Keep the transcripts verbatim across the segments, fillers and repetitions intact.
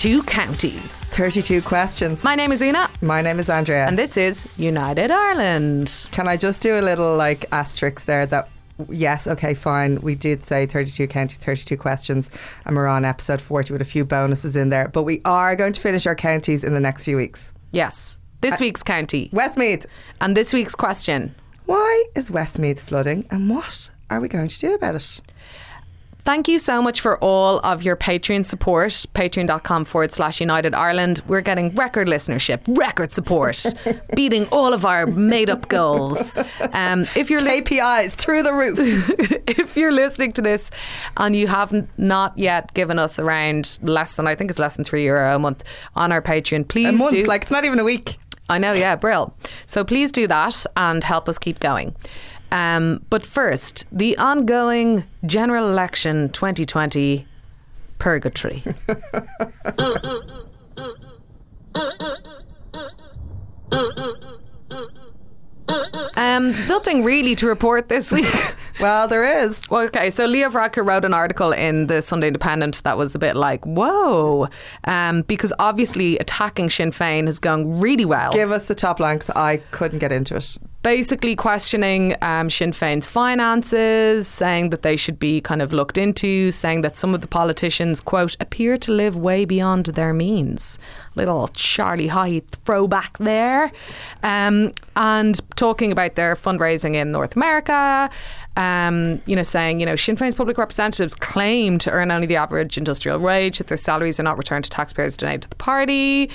thirty-two counties. thirty-two questions. My name is Una. My name is Andrea. And this is United Ireland. Can I just do a little like asterisk there that yes, okay, fine. We did say thirty-two counties, thirty-two questions, and we're on episode forty with a few bonuses in there. But we are going to finish our counties in the next few weeks. Yes. This uh, week's county. Westmeath. And this week's question. Why is Westmeath flooding and what are we going to do about it? Thank you so much for all of your Patreon support. Patreon.com forward slash United Ireland. We're getting record listenership, record support, beating all of our made-up goals. Um, if you're li- K P Is through the roof. If you're listening to this and you have not yet given us around less than, I think it's less than three euro a month on our Patreon, please do. A month, do. like it's not even a week. I know, yeah, brill. So please do that and help us keep going. Um, but first, the ongoing general election twenty twenty purgatory. Um, nothing really to report this week. Well, there is. Well, okay, so Leo Varadkar wrote an article in the Sunday Independent that was a bit like, whoa, um, because obviously attacking Sinn Féin has gone really well. Give us the top line because I couldn't get into it. Basically questioning um, Sinn Féin's finances, saying that they should be kind of looked into, saying that some of the politicians, quote, appear to live way beyond their means. Little Charlie Haughey throwback there. Um, and talking about their fundraising in North America, um, you know, saying, you know, Sinn Féin's public representatives claim to earn only the average industrial wage, that their salaries are not returned to taxpayers donated to the party.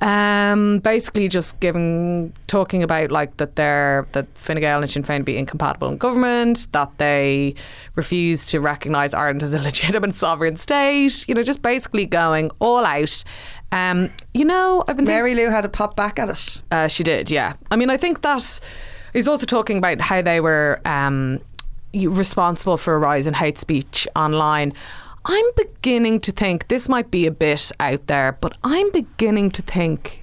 Um, basically just giving talking about like that they're that Fine Gael and Sinn Féin be incompatible in government, that they refuse to recognise Ireland as a legitimate sovereign state, you know, just basically going all out. Um, you know, I've been Mary thinking, Lou had a pop back at it. Uh, she did, yeah. I mean, I think that he's also talking about how they were um, responsible for a rise in hate speech online. I'm beginning to think, this might be a bit out there, but I'm beginning to think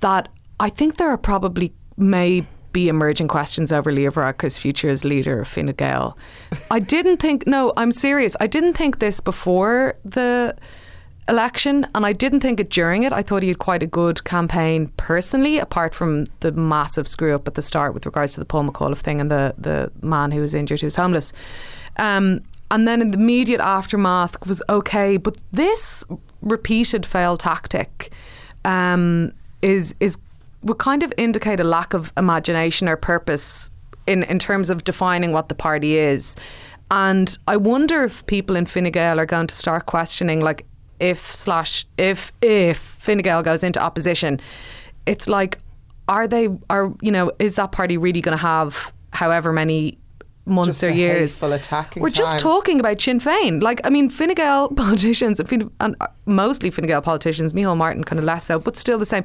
that I think there are probably maybe emerging questions over Leo Varadkar's future as leader of Fine Gael. I didn't think, no, I'm serious. I didn't think this before the election and I didn't think it during it. I thought he had quite a good campaign personally, apart from the massive screw up at the start with regards to the Paul McCauliffe thing and the, the man who was injured, who was homeless. Um... And then in the immediate aftermath was okay. But this repeated fail tactic um, is is would kind of indicate a lack of imagination or purpose in, in terms of defining what the party is. And I wonder if people in Fine Gael are going to start questioning, like, if slash if if Fine Gael goes into opposition, it's like, are they are you know is that party really going to have however many months just or years. We're time. just talking about Sinn Féin. Like, I mean, Fine Gael politicians, and, Fine, and mostly Fine Gael politicians, Micheál Martin kind of less so, but still the same.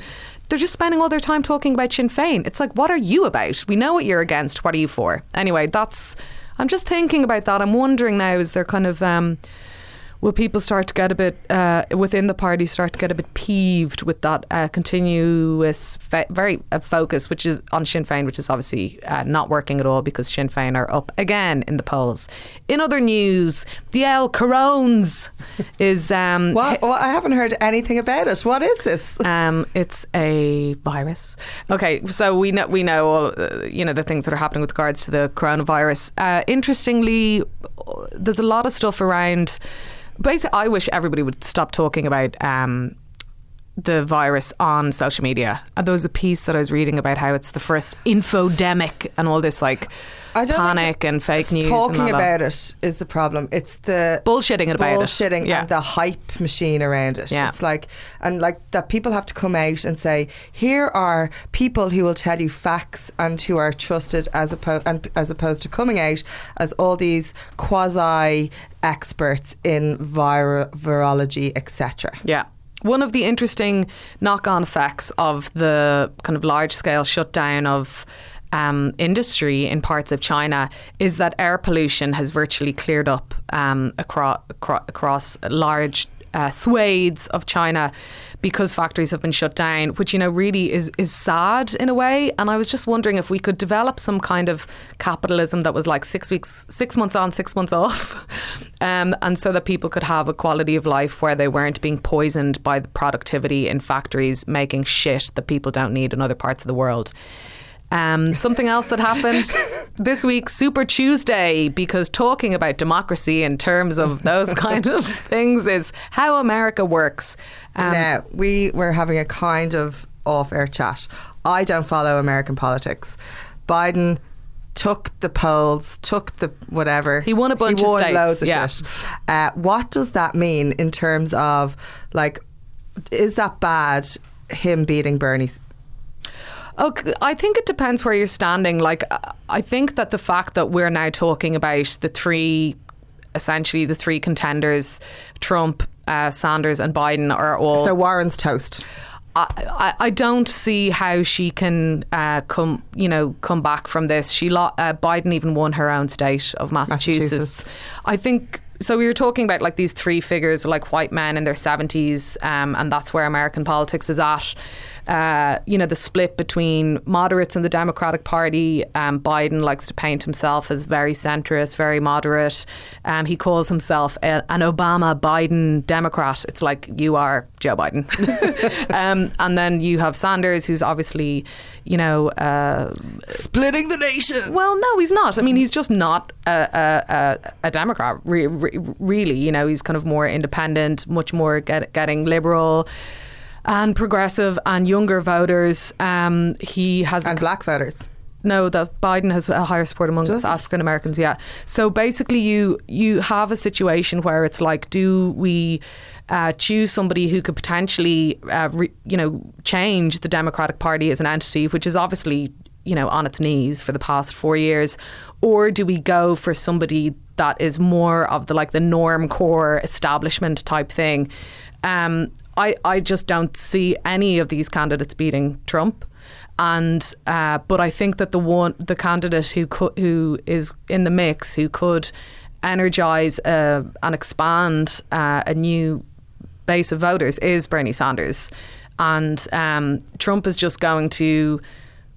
They're just spending all their time talking about Sinn Féin. It's like, what are you about? We know what you're against. What are you for? Anyway, that's, I'm just thinking about that. I'm wondering now, is there kind of, um, will people start to get a bit, uh, within the party, start to get a bit peeved with that uh, continuous, fe- very uh, focus, which is on Sinn Féin, which is obviously uh, not working at all because Sinn Féin are up again in the polls. In other news, the El Corones is... Um, what? Well, I haven't heard anything about it. What is this? Um, it's a virus. Okay, so we know, we know all, uh, you know, the things that are happening with regards to the coronavirus. Uh, interestingly, there's a lot of stuff around... Basically, I wish everybody would stop talking about um, the virus on social media. And there was a piece that I was reading about how it's the first infodemic and all this like panic and fake news. Talking and all about that. It is the problem. It's the bullshitting about bullshitting it. Bullshitting yeah. and the hype machine around it. Yeah. It's like, and like that people have to come out and say, here are people who will tell you facts and who are trusted as opposed, and as opposed to coming out as all these quasi experts in vir- virology, et cetera. Yeah. One of the interesting knock-on effects of the kind of large-scale shutdown of um, industry in parts of China is that air pollution has virtually cleared up um, acro- acro- across large uh, swathes of China because factories have been shut down, which, you know, really is, is sad in a way. And I was just wondering if we could develop some kind of capitalism that was like six weeks, six months on, six months off. Um, and so that people could have a quality of life where they weren't being poisoned by the productivity in factories making shit that people don't need in other parts of the world. Um, something else that happened this week, Super Tuesday, because talking about democracy in terms of those kind of things is how America works. Um, now, we were having a kind of off-air chat. I don't follow American politics. Biden took the polls, took the whatever. He won a bunch he won of states. Loads of yeah. shit. Uh, what does that mean in terms of, like, is that bad, him beating Bernie? Okay, I think it depends where you're standing. Like, I think that the fact that we're now talking about the three, essentially the three contenders, Trump, uh, Sanders and Biden, are all... So Warren's toast. I, I, I don't see how she can uh, come, you know, come back from this. She lo- uh, Biden even won her own state of Massachusetts. Massachusetts. I think... So we were talking about like these three figures, like white men in their seventies, um, and that's where American politics is at. Uh, you know, the split between moderates in the Democratic Party. Um, Biden likes to paint himself as very centrist, very moderate. Um, he calls himself a, an Obama Biden Democrat. It's like, you are Joe Biden. um, and then you have Sanders, who's obviously, you know... Uh, Splitting the nation. Well, no, he's not. I mean, he's just not a, a, a Democrat, re- re- really. You know, he's kind of more independent, much more get, getting liberal and progressive and younger voters. Um, he has and a, black voters. No, that Biden has a higher support among African Americans. Yeah. So basically, you you have a situation where it's like, do we uh, choose somebody who could potentially, uh, re, you know, change the Democratic Party as an entity, which is obviously, you know, on its knees for the past four years, or do we go for somebody that is more of the like the norm core establishment type thing? Um, I, I just don't see any of these candidates beating Trump, and uh, but I think that the one the candidate who co- who is in the mix, who could energise uh, and expand uh, a new base of voters, is Bernie Sanders, and um, Trump is just going to.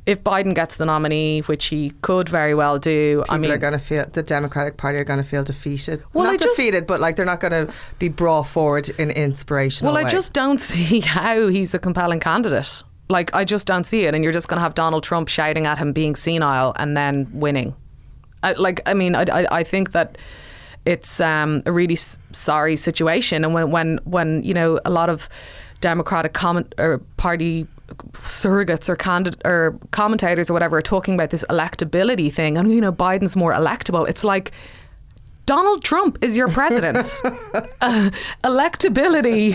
If Biden gets the nominee, which he could very well do, people I mean, are going to feel the Democratic Party are going to feel defeated. Well, not just, defeated, but like they're not going to be brought forward in inspirational. Well, way. I just don't see how he's a compelling candidate. Like, I just don't see it, and you're just going to have Donald Trump shouting at him, being senile, and then winning. I, like, I mean, I, I, I think that it's um, a really s- sorry situation, and when, when, when you know a lot of Democratic comment or party. surrogates or, candid- or commentators or whatever are talking about this electability thing, and you know Biden's more electable. It's like, Donald Trump is your president. uh, electability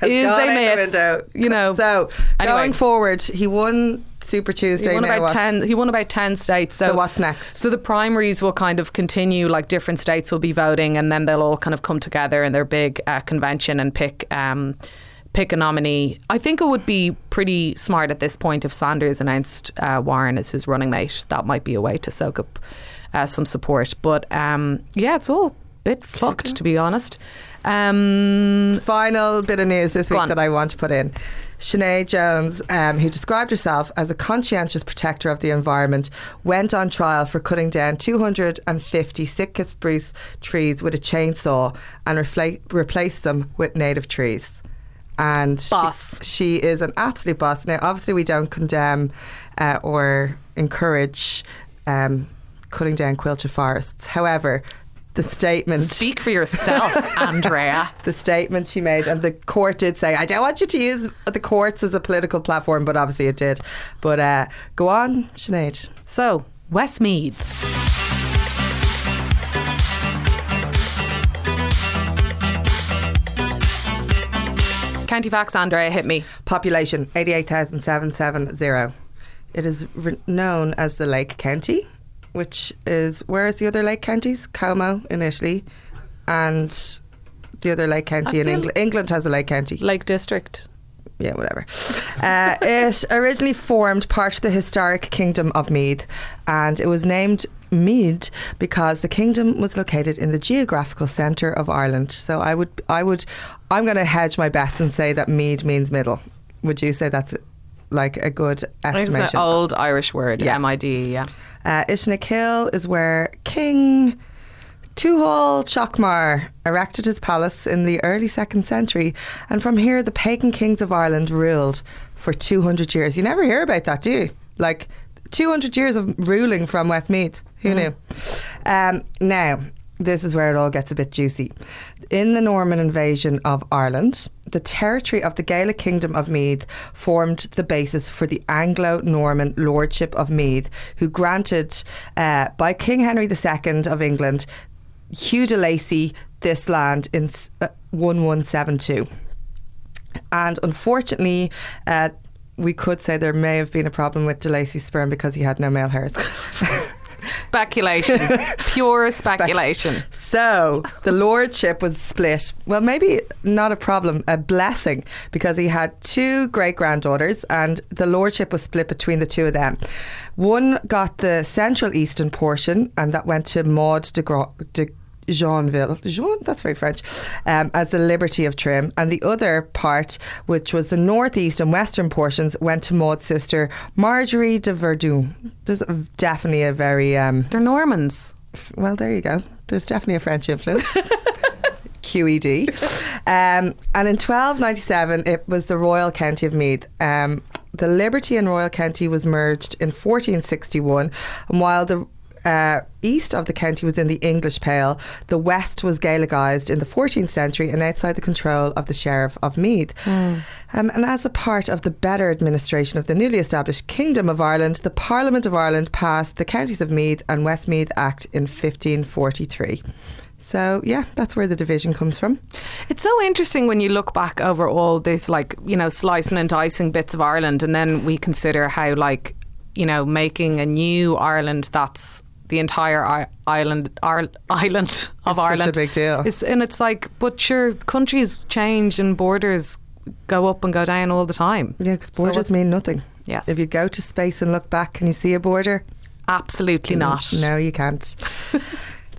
is a myth, you know. So anyway, going forward, he won Super Tuesday. He won about ten. He won about ten states. So, so what's next? So the primaries will kind of continue. Like, different states will be voting, and then they'll all kind of come together in their big uh, convention and pick. Um, pick a nominee. I think it would be pretty smart at this point if Sanders announced uh, Warren as his running mate. That might be a way to soak up uh, some support. But um, yeah, it's all a bit fucked, okay, to be honest. Um, Final bit of news this week on. that I want to put in. Sinead Jones, um, who described herself as a conscientious protector of the environment, went on trial for cutting down two hundred fifty Sitka spruce trees with a chainsaw and refla- replaced them with native trees. And boss. She, she is an absolute boss. Now, obviously, we don't condemn uh, or encourage um, cutting down Coillte forests. However, the statement... Speak for yourself, Andrea. The statement she made, and the court did say, I don't want you to use the courts as a political platform, but obviously it did. But uh, go on, Sinead. So, Westmeath. County facts, Andrea, hit me. Population eighty-eight thousand seven hundred seventy. It is re- known as the Lake County, which is, where is the other Lake Counties? Como in Italy, and the other Lake County I in England. England has a Lake County. Lake District. Yeah, whatever. uh, it originally formed part of the historic Kingdom of Meath, and it was named Meath because the kingdom was located in the geographical centre of Ireland. So I would, I would. I'm going to hedge my bets and say that mead means middle. Would you say that's like a good estimation? It's an old Irish word, yeah. M I D, yeah. Uh, Ishnakill is where King Tuathal Chocmar erected his palace in the early second century, and from here the pagan kings of Ireland ruled for two hundred years. You never hear about that, do you? Like two hundred years of ruling from Westmeath. Who mm. knew? Um, now, this is where it all gets a bit juicy. In the Norman invasion of Ireland, the territory of the Gaelic kingdom of Meath formed the basis for the Anglo-Norman lordship of Meath, who granted uh, by King Henry the Second of England, Hugh de Lacy, this land in uh, eleven seventy-two. And unfortunately, uh, we could say there may have been a problem with de Lacy's sperm because he had no male hairs. Speculation. Pure speculation. So the lordship was split. Well, maybe not a problem, a blessing, because he had two great-granddaughters and the lordship was split between the two of them. One got the central eastern portion, and that went to Maud de Gro- de Jeanville. Jean, that's very French, um, as the Liberty of Trim. And the other part, which was the northeast and western portions, went to Maud's sister, Marjorie de Verdun. There's definitely a very... Um, They're Normans. Well, there you go. There's definitely a French influence. Q E D. Um, and in twelve ninety-seven, it was the Royal County of Meath. Um, the Liberty and Royal County was merged in fourteen sixty-one, and while the Uh, east of the county was in the English Pale, the west was Gaelicised in the fourteenth century and outside the control of the Sheriff of Meath. Mm. Um, and as a part of the better administration of the newly established Kingdom of Ireland, the Parliament of Ireland passed the Counties of Meath and Westmeath Act in fifteen forty-three. So, yeah, that's where the division comes from. It's so interesting when you look back over all this, like, you know, slicing and dicing bits of Ireland, and then we consider how, like, you know, making a new Ireland that's the entire island, island of Ireland. It's such a big deal. It's, and it's like, but your countries change and borders go up and go down all the time. Yeah, because borders so mean nothing. Yes. If you go to space and look back, can you see a border? Absolutely not. No, you can't.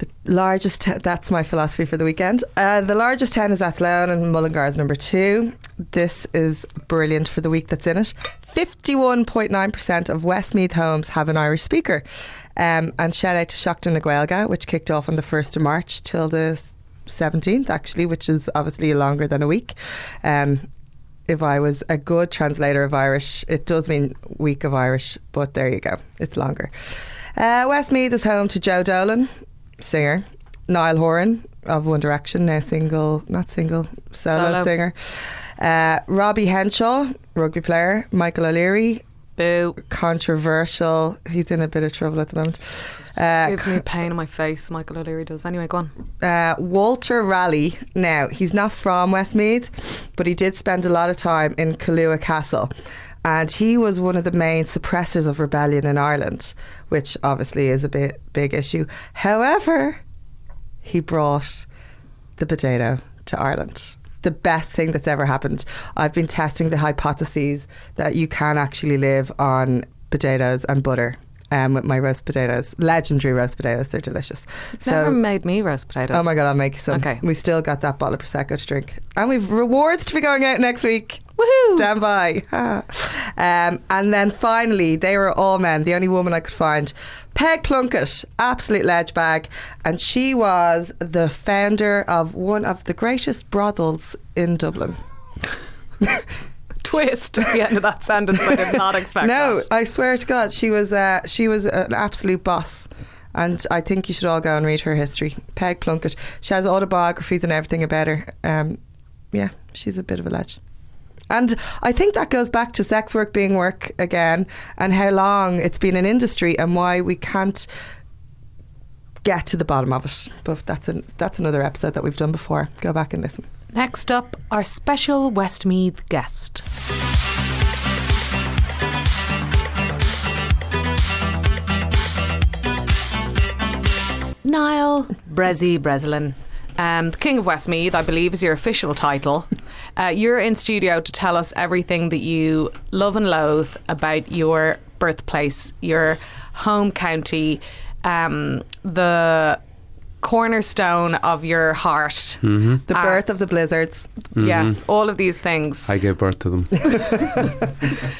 The largest, t- that's my philosophy for the weekend. Uh, the largest town is Athlone, and Mullingar is number two. This is brilliant for the week that's in it. fifty-one point nine percent of Westmeath homes have an Irish speaker. Um, and shout out to Seacht na Gaeilge, which kicked off on the first of March till the seventeenth, actually, which is obviously longer than a week. Um, if I was a good translator of Irish, it does mean week of Irish, but there you go, it's longer. Uh, Westmeath is home to Joe Dolan, singer, Niall Horan of One Direction, now single, not single, solo, solo. singer, uh, Robbie Henshaw, rugby player, Michael O'Leary. Boo. Controversial. He's in a bit of trouble at the moment. Uh, gives me a pain in my face, Michael O'Leary does. Anyway, go on. Uh, Walter Raleigh. Now, he's not from Westmeath, but he did spend a lot of time in Kailua Castle. And he was one of the main suppressors of rebellion in Ireland, which obviously is a bit big issue. However, he brought the potato to Ireland. The best thing that's ever happened. I've been testing the hypotheses that you can actually live on potatoes and butter um, with my roast potatoes. Legendary roast potatoes. They're delicious. You've never so, made me roast potatoes. Oh my God, I'll make you some. Okay. We've still got that bottle of Prosecco to drink. And we've rewards to be going out next week. Woohoo! Stand by. um, and then finally, they were all men. The only woman I could find, Peg Plunkett, absolute ledge bag, and she was the founder of one of the greatest brothels in Dublin. Twist at the end of that sentence. I did not expect. No, that. I swear to God, she was uh, she was an absolute boss. And I think you should all go and read her history. Peg Plunkett. She has autobiographies and everything about her. Um, yeah, she's a bit of a ledge. And I think that goes back to sex work being work again, and how long it's been an industry and why we can't get to the bottom of it. But that's an, that's another episode that we've done before. Go back and listen. Next up, our special Westmeath guest. Niall Brezzy Breslin. Um, the King of Westmeath, I believe, is your official title. Uh, you're in studio to tell us everything that you love and loathe about your birthplace, your home county, um, the cornerstone of your heart. Mm-hmm. The birth uh, of the blizzards. Mm-hmm. Yes, all of these things. I gave birth to them.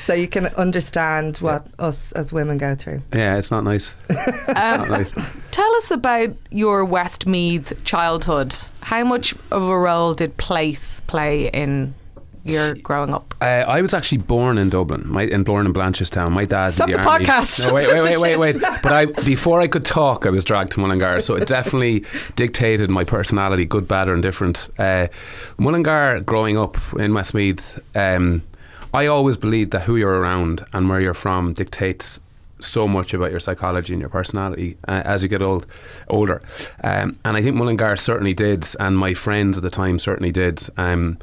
So you can understand what yeah. us as women go through. Yeah, it's not nice. It's um, not nice. Tell us about your Westmeath childhood. How much of a role did place play in you're growing up? Uh, I was actually born in Dublin, my, in born in Blanchestown. My dad's Stop in the, the army. Podcast. No, wait, wait, wait, wait, wait. But I, before I could talk, I was dragged to Mullingar, so it definitely dictated my personality, good, bad, or indifferent. Uh, Mullingar, growing up in Westmeath, um, I always believed that who you're around and where you're from dictates so much about your psychology and your personality uh, as you get old, older. Um, and I think Mullingar certainly did, and my friends at the time certainly did. Um,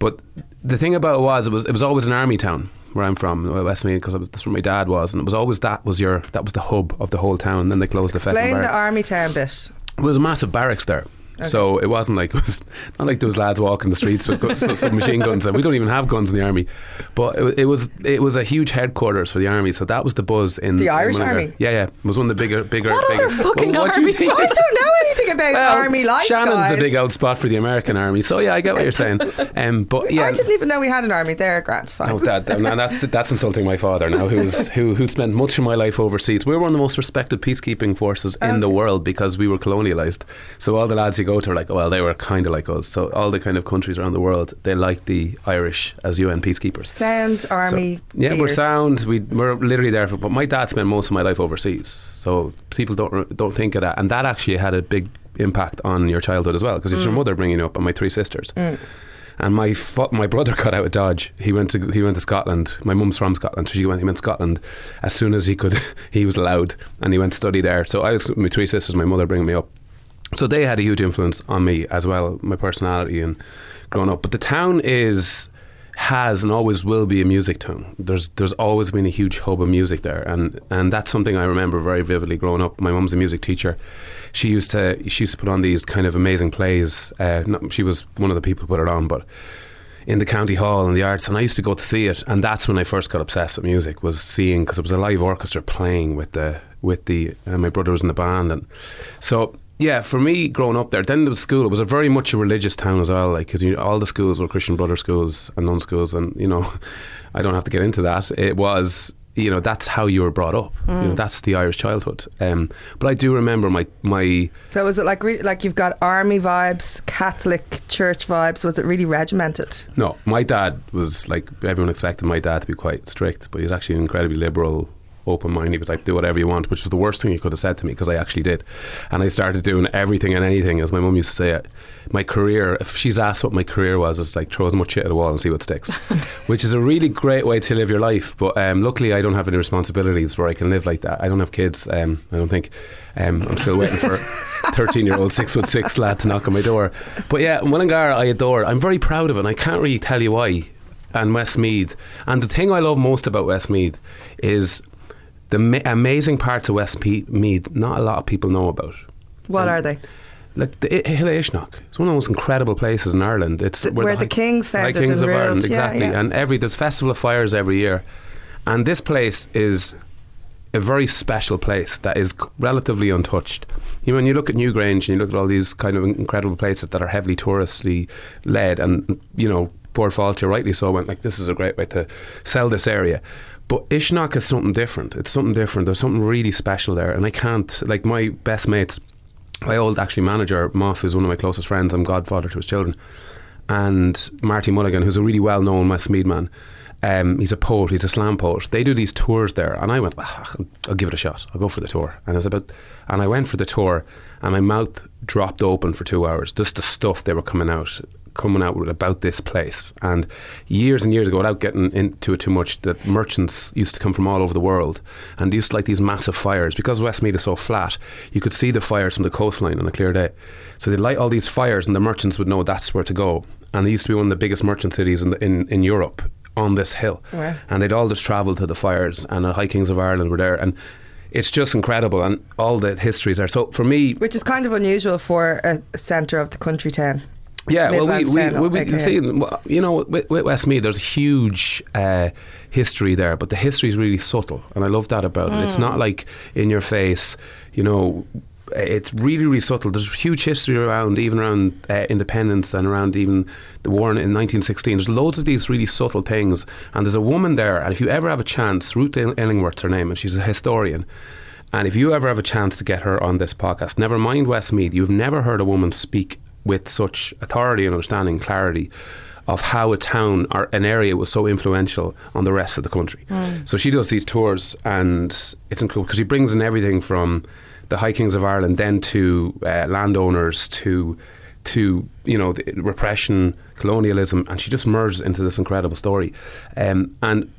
but the thing about it was, it was it was always an army town where I'm from, Westmeath, because that's where my dad was, and it was always that was your that was the hub of the whole town. And then they closed Explain the feckin' barracks. Explain the army town bit. There was a massive barracks there, okay. So it wasn't like it was not like those lads walking the streets with submachine guns. And we don't even have guns in the army, but it, it was it was a huge headquarters for the army. So that was the buzz in the Irish in army. Yeah, yeah, it was one of the bigger, bigger, what bigger. Other fucking well, what army? Do you I don't know anything about well, army life. Shannon's guys. A big old spot for the American army, so yeah, I get what you're saying. Um, but yeah, I didn't even know we had an army there, Grant. No, that, that, no, that's that's insulting my father now, who was who who spent much of my life overseas. We were one of the most respected peacekeeping forces okay. in the world because we were colonialised. So all the lads you go to are like, well, they were kind of like us. So all the kind of countries around the world, they liked the Irish as U N peacekeepers. Sound army. So, yeah, beers. We're sound. We we're literally there for. But my dad spent most of my life overseas. So people don't don't think of that, and that actually had a big impact on your childhood as well, because it's mm. your mother bringing you up, and my three sisters. Mm. And my fo- my brother got out of Dodge. He went to he went to Scotland. My mum's from Scotland, so she went. He went to Scotland as soon as he could. He was allowed, and he went to study there. So I was with my three sisters. My mother bringing me up, so they had a huge influence on me as well, my personality and growing up. But the town is. Has and always will be a music town. There's there's always been a huge hub of music there, and, and that's something I remember very vividly growing up. My mum's a music teacher. She used to she used to put on these kind of amazing plays. Uh, not, she was one of the people who put it on, but in the county hall and the arts, and I used to go to see it. And that's when I first got obsessed with music, was seeing, because it was a live orchestra playing with the with the. Uh, my brother was in the band, and so. Yeah, for me, growing up there, then the school, it was a very much a religious town as well, like, because you know, all the schools were Christian Brother schools and nun schools, and, you know, I don't have to get into that. It was, you know, that's how you were brought up. Mm. You know, that's the Irish childhood. Um, but I do remember my... my so was it like re- like you've got army vibes, Catholic church vibes? Was it really regimented? No, my dad was, like, everyone expected my dad to be quite strict, but he was actually an incredibly liberal, open-minded. He was like, do whatever you want, which was the worst thing he could have said to me, because I actually did, and I started doing everything and anything. As my mum used to say, my career, if she's asked what my career was, it's like throw as much shit at a wall and see what sticks, which is a really great way to live your life. But um, luckily I don't have any responsibilities where I can live like that. I don't have kids. um, I don't think um, I'm still waiting for thirteen year old six foot six lad to knock on my door. But yeah, Mullingar I adore. I'm very proud of it, and I can't really tell you why. And Westmeath, and the thing I love most about Westmeath is the ma- amazing parts of Westmeath, not a lot of people know about. What um, are they? Like the Hill Aishnach. It's one of the most incredible places in Ireland. It's the, where, where the, the kings founded, the kings of Ireland, yeah, exactly. Yeah. And every there's Festival of Fires every year, and this place is a very special place that is relatively untouched. You know, when you look at Newgrange and you look at all these kind of incredible places that are heavily touristy led, and you know, Port Fáilte rightly so went like, this is a great way to sell this area. But Aishnach is something different. It's something different. There's something really special there. And I can't, like my best mates, my old actually manager, Moff, is one of my closest friends. I'm godfather to his children. And Marty Mulligan, who's a really well-known Westmeath man. Um, he's a poet. He's a slam poet. They do these tours there. And I went, ah, I'll give it a shot. I'll go for the tour. And, it's about, and I went for the tour, and my mouth dropped open for two hours. Just the stuff they were coming out. coming out with about this place. And years and years ago, without getting into it too much, the merchants used to come from all over the world, and they used to like these massive fires, because Westmeath is so flat, you could see the fires from the coastline on a clear day. So they'd light all these fires, and the merchants would know that's where to go. And they used to be one of the biggest merchant cities in the, in, in Europe on this hill. Wow. And they'd all just travel to the fires, and the High Kings of Ireland were there, and it's just incredible, and all the histories are. So for me, which is kind of unusual for a centre of the country town. Yeah, well, we, we, we, we okay. see, you know, with, with Westmeath, there's a huge uh, history there, but the history is really subtle, and I love that about mm. it. It's not like in your face, you know, it's really, really subtle. There's huge history around, even around uh, independence and around even the war in nineteen sixteen. There's loads of these really subtle things. And there's a woman there, and if you ever have a chance, Ruth Ellingworth's her name, and she's a historian. And if you ever have a chance to get her on this podcast, never mind Westmeath, you've never heard a woman speak with such authority and understanding, clarity of how a town or an area was so influential on the rest of the country. Mm. So she does these tours, and it's incredible because she brings in everything from the High Kings of Ireland then to uh, landowners to to you know the repression, colonialism, and she just merges into this incredible story. Um, and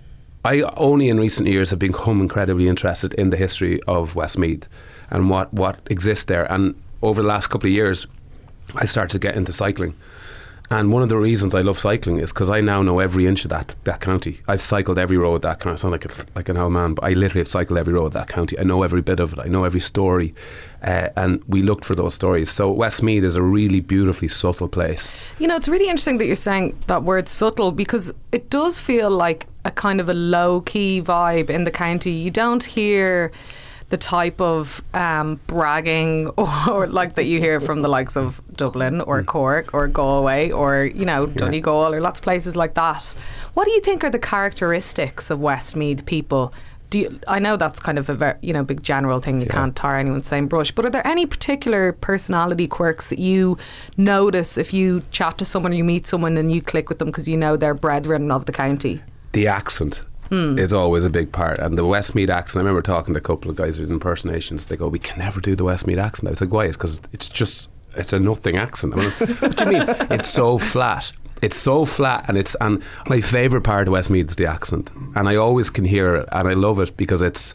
I only in recent years have become incredibly interested in the history of Westmeath and what, what exists there. And over the last couple of years, I started to get into cycling. And one of the reasons I love cycling is because I now know every inch of that, that county. I've cycled every road that county. I sound like, a, like an old man, but I literally have cycled every road that county. I know every bit of it. I know every story. Uh, and we looked for those stories. So Westmeath is a really beautifully subtle place. You know, it's really interesting that you're saying that word subtle, because it does feel like a kind of a low-key vibe in the county. You don't hear the type of um, bragging or, or like that you hear from the likes of Dublin or Cork or Galway or, you know, Donegal or lots of places like that. What do you think are the characteristics of Westmeath people? Do you, I know that's kind of a very, you know, big general thing, you yeah. can't tar anyone's same brush, but are there any particular personality quirks that you notice if you chat to someone or you meet someone and you click with them because you know they're brethren of the county? The accent. Mm. It's always a big part, and the Westmeath accent. I remember talking to a couple of guys who did impersonations. They go, "We can never do the Westmeath accent." I was like, "Why?" It's because it's just it's a nothing accent. I mean, what do you mean? It's so flat. It's so flat, and it's and my favourite part of Westmeath is the accent, and I always can hear it, and I love it because it's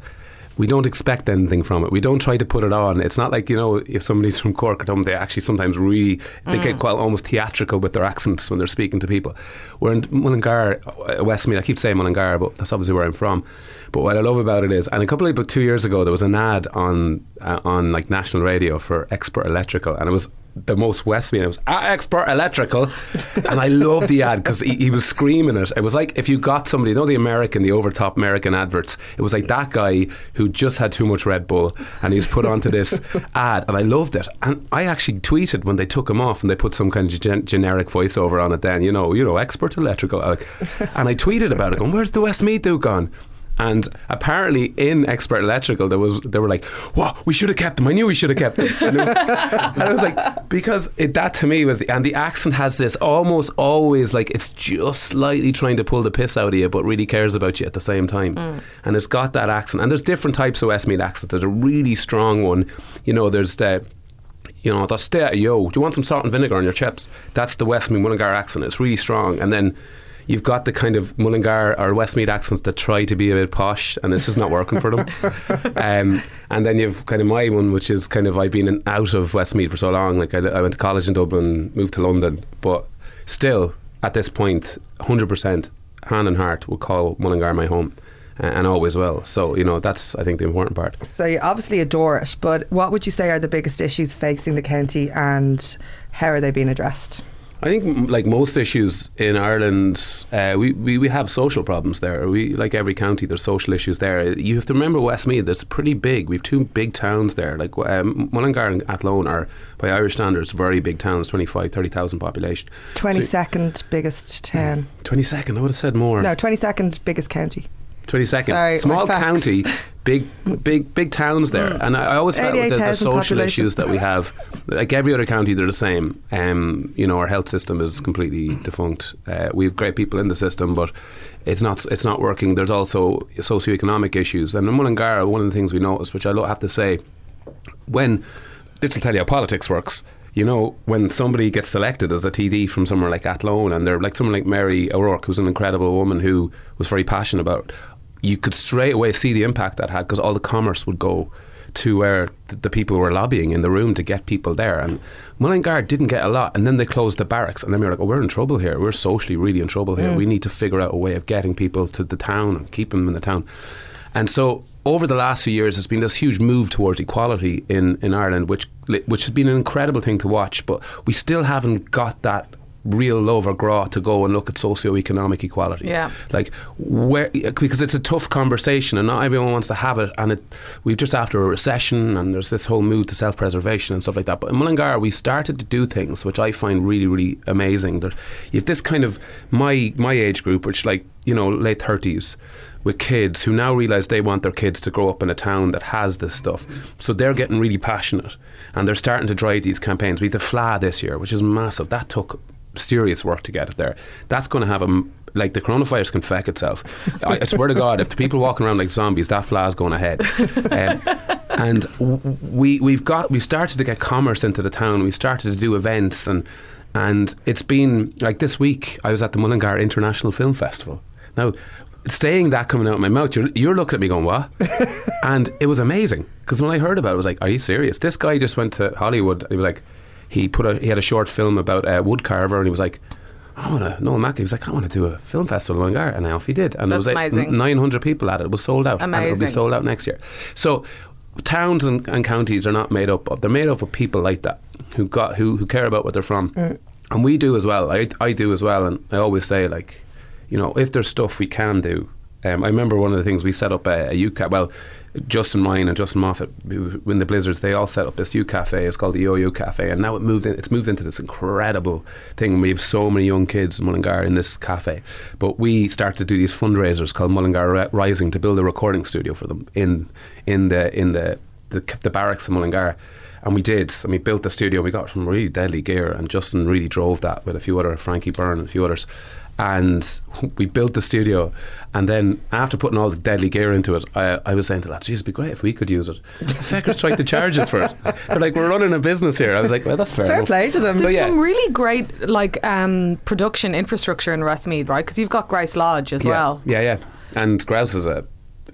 we don't expect anything from it. We don't try to put it on. It's not like you know if somebody's from Cork or something, they actually sometimes really mm. they get quite almost theatrical with their accents when they're speaking to people. We're in Mullingar, Westmeath. I keep saying Mullingar, but that's obviously where I'm from. But what I love about it is, and a couple of about two years ago there was an ad on uh, on like national radio for Expert Electrical, and it was the most Westmeath. It was ah, Expert Electrical, and I love the ad because he, he was screaming it. It was like if you got somebody, you know, the American, the overtop American adverts. It was like that guy who just had too much Red Bull, and he was put onto this ad, and I loved it. And I actually tweeted when they took him off, and they put some kind of gen- generic voiceover on it. Then you know, you know, Expert Electrical, like, and I tweeted about it, going, "Where's the Westmeath dude gone?" And apparently in Expert Electrical, there was they were like, "Wow, we should have kept them. I knew we should have kept them." And it was, and I was like, because it, that to me was, the, and the accent has this almost always like it's just slightly trying to pull the piss out of you, but really cares about you at the same time. Mm. And it's got that accent. And there's different types of Westmeath accent. There's a really strong one. You know, there's the, you know, that's the, yo, do you want some salt and vinegar on your chips? That's the Westmeath Mullingar accent. It's really strong. And then you've got the kind of Mullingar or Westmeath accents that try to be a bit posh, and it's just not working for them. Um, and then you've kind of my one, which is kind of I've been in, out of Westmeath for so long. Like I, I went to college in Dublin, moved to London, but still at this point, one hundred percent hand and heart would call Mullingar my home. And always will. So, you know, that's, I think, the important part. So you obviously adore it, but what would you say are the biggest issues facing the county and how are they being addressed? I think, like most issues in Ireland, uh, we, we, we have social problems there. We Like every county, there's social issues there. You have to remember Westmeath, that's pretty big. We have two big towns there. Like um, Mullingar and Athlone are, by Irish standards, very big towns, twenty-five, thirty thousand population. twenty-second so, biggest town. twenty-second, I would have said more. No, twenty-second biggest county. twenty-second. Sorry, small county, big big big towns there. Mm. And I, I always felt with the, the social population. Issues that we have, like every other county, they're the same. Um, you know, our health system is completely defunct. Uh, we have great people in the system, but it's not it's not working. There's also socioeconomic issues. And in Mullingar, one of the things we noticed, which I have to say, when, this will tell you how politics works, you know, when somebody gets selected as a T D from somewhere like Athlone, and they're like someone like Mary O'Rourke, who's an incredible woman who was very passionate about it, you could straight away see the impact that had because all the commerce would go to where th- the people were lobbying in the room to get people there. And Mullingar didn't get a lot. And then they closed the barracks. And then we were like, oh, we're in trouble here. We're socially really in trouble here. Mm. We need to figure out a way of getting people to the town and keep them in the town. And so over the last few years, there's been this huge move towards equality in, in Ireland, which which has been an incredible thing to watch. But we still haven't got that real love or grot to go and look at socioeconomic equality. Yeah. Like, where, because it's a tough conversation and not everyone wants to have it, and it, we're just after a recession and there's this whole move to self-preservation and stuff like that. But in Mullingar, we've started to do things which I find really, really amazing. That if this kind of, my my age group, which like, you know, late thirties, with kids who now realise they want their kids to grow up in a town that has this stuff. So they're getting really passionate and they're starting to drive these campaigns. We had the F L A this year, which is massive. That took serious work to get it there. That's going to have a, like the coronavirus can feck itself. I, I swear to God, if the people walking around like zombies, that F L A's going ahead. Um, and w- we, we've got, we started to get commerce into the town. We started to do events, and and it's been, like this week, I was at the Mullingar International Film Festival. Now, saying that coming out of my mouth, you're, you're looking at me going, what? And it was amazing, because when I heard about it, I was like, are you serious? This guy just went to Hollywood. He was like, he put a, he had a short film about a woodcarver, and he was like, I want to, Noel Mackey was like, I want to do a film festival in Mullingar, and I off he did. And That's there was like amazing. nine hundred people at it. It was sold out. Amazing. And it'll be sold out next year. So towns and, and counties are not made up of, they're made up of people like that who got who, who care about what they're from. Mm. And we do as well. I I do as well, and I always say, like, you know, if there's stuff we can do. Um, I remember one of the things we set up a, a U C A F. Well, Justin Ryan and Justin Moffat, when the blizzards, they all set up this U cafe. It's called the Yo-Yo Cafe, and now it moved in, it's moved into this incredible thing. We have so many young kids in Mullingar in this cafe. But we started to do these fundraisers called Mullingar Rising to build a recording studio for them in in the in the the, the barracks in Mullingar. And we did, and we built the studio. We got some really deadly gear, and Justin really drove that with a few other, Frankie Byrne and a few others. And we built the studio, and then after putting all the deadly gear into it, I, I was saying to that, geez, it'd be great if we could use it. The feckers tried to charge us for it. They're like, we're running a business here. I was like, well, that's fair. Fair enough. Play to them. There's so, yeah. some really great like um, production infrastructure in Westmeath, right? Because you've got Grouse Lodge as yeah. well. Yeah, yeah. And Grouse is a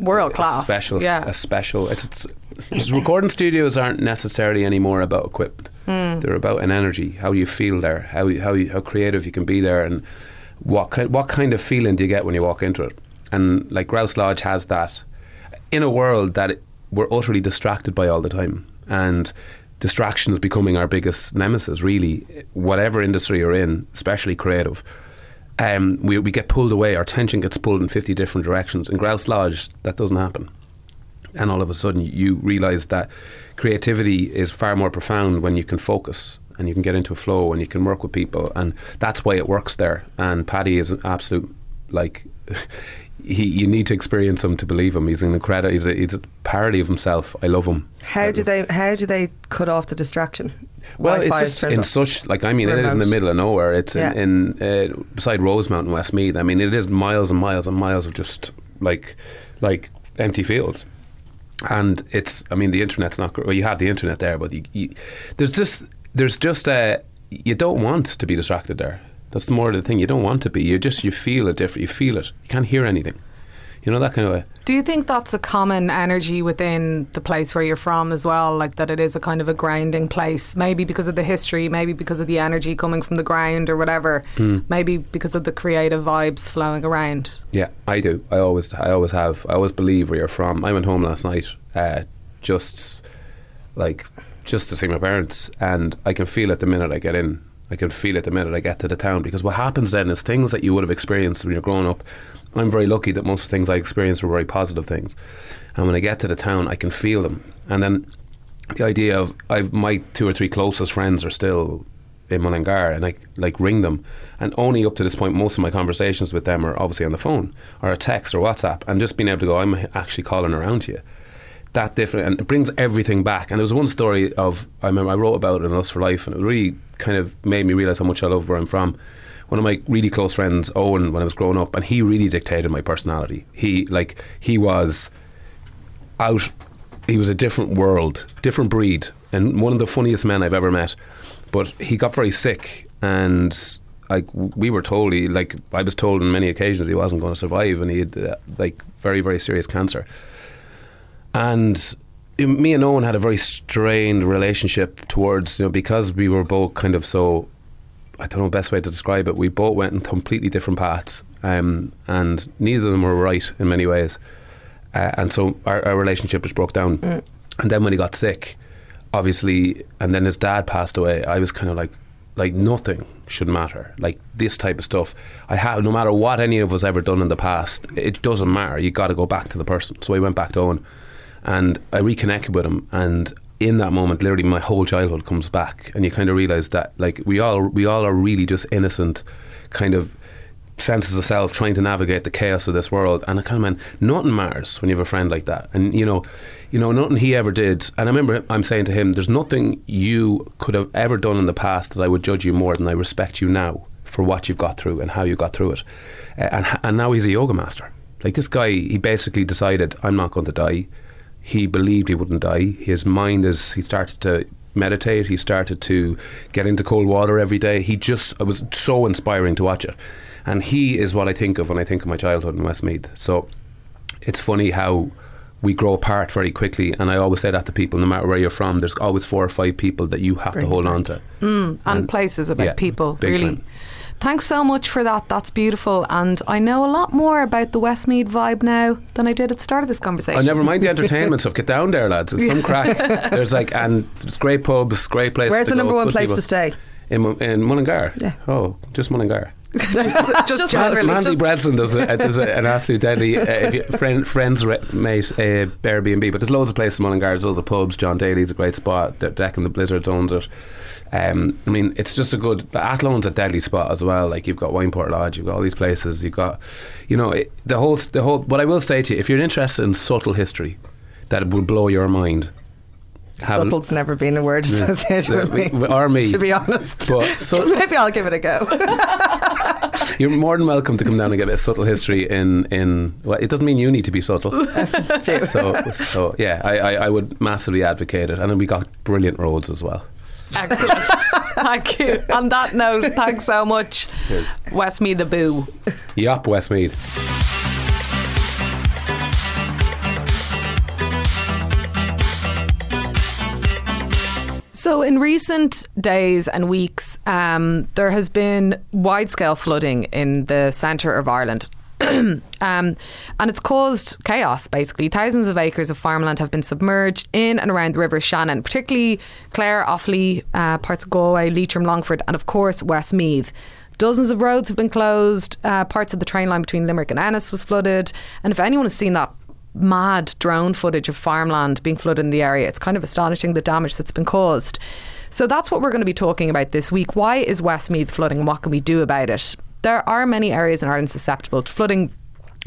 world class. Special, yeah. A special. It's, it's recording studios aren't necessarily anymore about equipment. Mm. They're about an energy. How you feel there. How how you, how creative you can be there, and what kind, what kind of feeling do you get when you walk into it? And like Grouse Lodge has that, in a world that it, we're utterly distracted by all the time, and distraction is becoming our biggest nemesis, really, whatever industry you're in, especially creative. Um, we, we get pulled away, our attention gets pulled in fifty different directions. In Grouse Lodge, that doesn't happen. And all of a sudden you realise that creativity is far more profound when you can focus, and you can get into a flow, and you can work with people, and that's why it works there. And Paddy is an absolute, like, he, you need to experience him to believe him. He's an incredible, he's a, he's a parody of himself. I love him. How um, do they how do they cut off the distraction? Well, Wi-Fi it's just in such, like, I mean, remote. It is in the middle of nowhere. It's yeah. in, in uh, beside Rosemount in Westmeath. I mean, it is miles and miles and miles of just, like, like empty fields. And it's, I mean, the internet's not, well, you have the internet there, but you, you, there's just, There's just a, you don't want to be distracted there. That's more of the thing. You don't want to be. You just, you feel it different. You feel it. You can't hear anything. You know, that kind of a... Do you think that's a common energy within the place where you're from as well? Like that it is a kind of a grounding place, maybe because of the history, maybe because of the energy coming from the ground or whatever, mm. maybe because of the creative vibes flowing around. Yeah, I do. I always, I always have. I always believe where you're from. I went home last night uh, just like... just to see my parents, and I can feel it the minute I get in. I can feel it the minute I get to the town, because what happens then is things that you would have experienced when you're growing up. I'm very lucky that most things I experienced were very positive things, and when I get to the town I can feel them. And then the idea of I've my two or three closest friends are still in Mullingar, and I like ring them, and only up to this point most of my conversations with them are obviously on the phone or a text or WhatsApp, and just being able to go, I'm actually calling around to you. That different, and it brings everything back. And there was one story of, I remember I wrote about it in Lust for Life, and it really kind of made me realise how much I love where I'm from. One of my really close friends, Owen, when I was growing up, and he really dictated my personality. He like he was out, he was a different world, different breed, and one of the funniest men I've ever met. But he got very sick, and like we were told, he, like I was told on many occasions he wasn't going to survive, and he had uh, like very, very serious cancer. And me and Owen had a very strained relationship towards, you know, because we were both kind of so, I don't know the best way to describe it, we both went in completely different paths, um, and neither of them were right in many ways. Uh, and so our, our relationship was broke down. Mm. And then when he got sick, obviously, and then his dad passed away, I was kind of like, like nothing should matter. Like this type of stuff, I have no matter what any of us ever done in the past, it doesn't matter. You got to go back to the person. So I went back to Owen, and I reconnected with him, and in that moment, literally, my whole childhood comes back, and you kind of realise that, like, we all we all are really just innocent, kind of senses of self, trying to navigate the chaos of this world. And I kind of mean, nothing matters when you have a friend like that. And you know, you know, nothing he ever did. And I remember I'm saying to him, "There's nothing you could have ever done in the past that I would judge you more than I respect you now for what you've got through and how you got through it." And and now he's a yoga master. Like this guy, he basically decided, "I'm not going to die." He believed he wouldn't die. His mind is, he started to meditate. He started to get into cold water every day. He just, it was so inspiring to watch it. And he is what I think of when I think of my childhood in Westmeath. So it's funny how we grow apart very quickly. And I always say that to people, no matter where you're from, there's always four or five people that you have Brilliant. to hold on to. Mm, and, and places about yeah, people, really. Time. Thanks so much for that. That's beautiful. And I know a lot more about the Westmeath vibe now than I did at the start of this conversation. Oh, never mind the entertainment stuff. Get down there, lads. It's some crack. There's like, and it's great pubs, great places. Where's to the number go, one place people. to stay? In, in Mullingar. Yeah. Oh, just Mullingar. just, just Man, really, Mandy just Breslin does, a, does a, an absolute deadly uh, friend, friend's re, mate uh, Airbnb, but there's loads of places in Mullingar, there's loads of pubs. John Daly's a great spot. Deck and the Blizzards owns it. um, I mean, it's just a good, Athlone's a deadly spot as well. Like you've got Wineport Lodge, you've got all these places, you've got, you know, it, the whole the whole. What I will say to you, if you're interested in subtle history that will blow your mind, subtle's never been a word associated yeah, with me, or me, to be honest. But, so, maybe I'll give it a go. You're more than welcome to come down and get a bit of subtle history in, in well, it doesn't mean you need to be subtle. so, so yeah, I, I, I would massively advocate it. And then we got brilliant roads as well. Excellent. Thank you. On that note, thanks so much. Cheers. Westmeath the Boo. Yup, Westmeath. So in recent days and weeks, um, there has been wide-scale flooding in the centre of Ireland. um, and it's caused chaos, basically. Thousands of acres of farmland have been submerged in and around the River Shannon, particularly Clare, Offaly, uh, parts of Galway, Leitrim, Longford, and of course Westmeath. Dozens of roads have been closed. Uh, parts of the train line between Limerick and Ennis was flooded. And if anyone has seen that mad drone footage of farmland being flooded in the area, it's kind of astonishing the damage that's been caused. So that's what we're going to be talking about this week. Why is Westmeath flooding and what can we do about it? There are many areas in Ireland susceptible to flooding,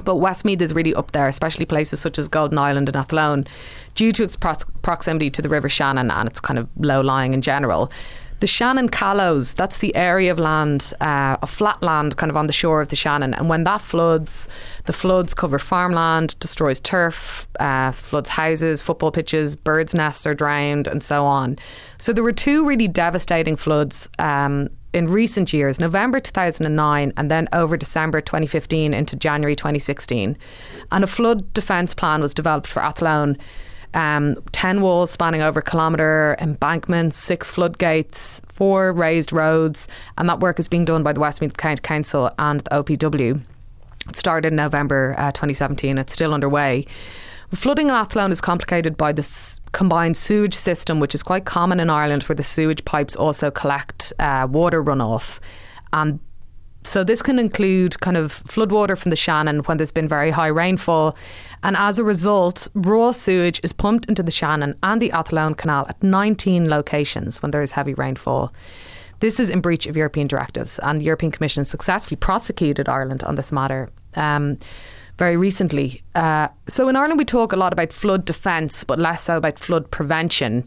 but Westmeath is really up there, especially places such as Golden Island and Athlone, due to its prox- proximity to the River Shannon and its kind of low-lying in general. The Shannon Callows, that's the area of land, uh, of flat land kind of on the shore of the Shannon. And when that floods, the floods cover farmland, destroys turf, uh, floods houses, football pitches, birds' nests are drowned and so on. So there were two really devastating floods um, in recent years, November two thousand nine and then over December twenty fifteen into January twenty sixteen. And a flood defence plan was developed for Athlone. Um, ten walls spanning over a kilometre, embankments, six floodgates, four raised roads, and that work is being done by the Westmeath County Council and the O P W. It started in November uh, twenty seventeen. It's still underway. Flooding in Athlone is complicated by this combined sewage system, which is quite common in Ireland, where the sewage pipes also collect uh, water runoff. And so this can include kind of floodwater from the Shannon when there's been very high rainfall. And as a result, raw sewage is pumped into the Shannon and the Athlone Canal at nineteen locations when there is heavy rainfall. This is in breach of European directives, and the European Commission successfully prosecuted Ireland on this matter um, very recently. Uh, so in Ireland, we talk a lot about flood defence, but less so about flood prevention.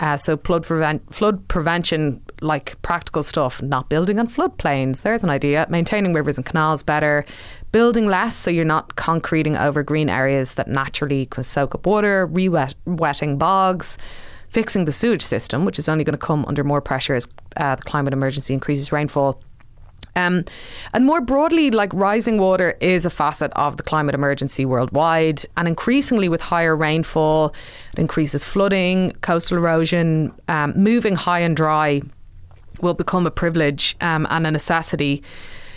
Uh, so flood, preven- flood prevention, like practical stuff, not building on floodplains. There's an idea. Maintaining rivers and canals better. Building less so you're not concreting over green areas that naturally can soak up water. Re-wetting bogs. Fixing the sewage system, which is only going to come under more pressure as uh, the climate emergency increases rainfall. Um, and more broadly, like rising water is a facet of the climate emergency worldwide, and increasingly with higher rainfall, it increases flooding, coastal erosion, um, moving high and dry will become a privilege um, and a necessity.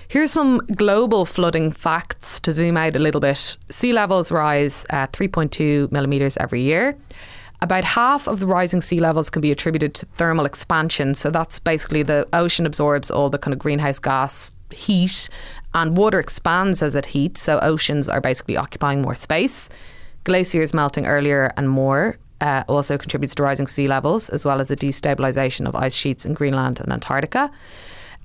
Here's some global flooding facts to zoom out a little bit. Sea levels rise uh, three point two millimetres every year. About half of the rising sea levels can be attributed to thermal expansion. So that's basically the ocean absorbs all the kind of greenhouse gas heat and water expands as it heats. So oceans are basically occupying more space. Glaciers melting earlier and more uh, also contributes to rising sea levels, as well as the destabilisation of ice sheets in Greenland and Antarctica.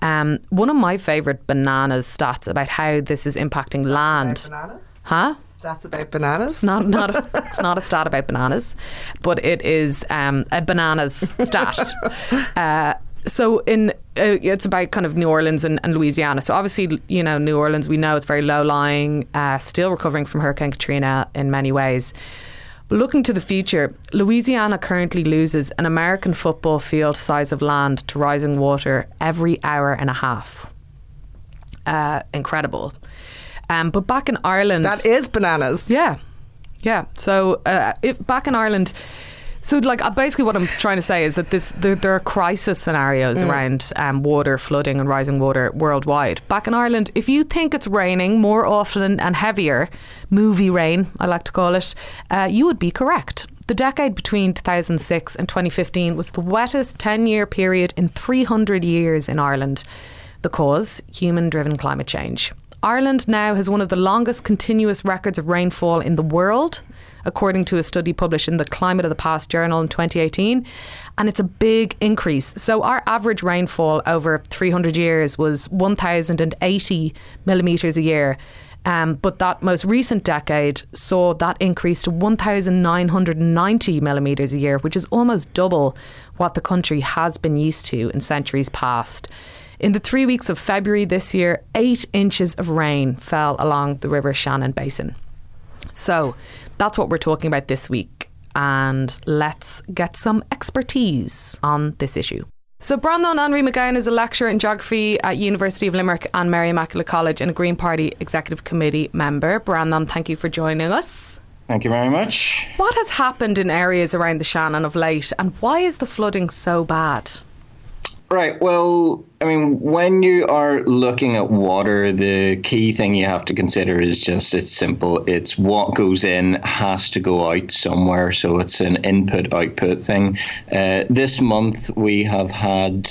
Um, one of my favourite bananas stats about how this is impacting land. Bananas? Huh? Stats about bananas? It's not, not a, it's not a stat about bananas, but it is um, a bananas stat. uh, so in uh, it's about kind of New Orleans and, and Louisiana. So obviously, you know, New Orleans, we know it's very low-lying, uh, still recovering from Hurricane Katrina in many ways. Looking to the future, Louisiana currently loses an American football field size of land to rising water every hour and a half. Uh, incredible. Um, but back in Ireland... That is bananas. Yeah. Yeah. So uh, if back in Ireland... So like, uh, basically what I'm trying to say is that this there, there are crisis scenarios mm. around um, water, flooding and rising water worldwide. Back in Ireland, if you think it's raining more often and heavier, movie rain, I like to call it, uh, you would be correct. The decade between two thousand six and twenty fifteen was the wettest ten-year period in three hundred years in Ireland. The cause, human-driven climate change. Ireland now has one of the longest continuous records of rainfall in the world, according to a study published in the Climate of the Past journal in twenty eighteen. And it's a big increase. So our average rainfall over three hundred years was one thousand eighty millimetres a year. Um, but that most recent decade saw that increase to one thousand nine hundred ninety millimetres a year, which is almost double what the country has been used to in centuries past. In the three weeks of February this year, eight inches of rain fell along the River Shannon Basin. So that's what we're talking about this week. And let's get some expertise on this issue. So Brondón Henry McGowan is a lecturer in geography at University of Limerick and Mary Immaculate College and a Green Party Executive Committee member. Brondón, thank you for joining us. Thank you very much. What has happened in areas around the Shannon of late and why is the flooding so bad? Right. Well, I mean, when you are looking at water, the key thing you have to consider is just it's simple. It's what goes in has to go out somewhere. So it's an input-output thing. Uh, this month we have had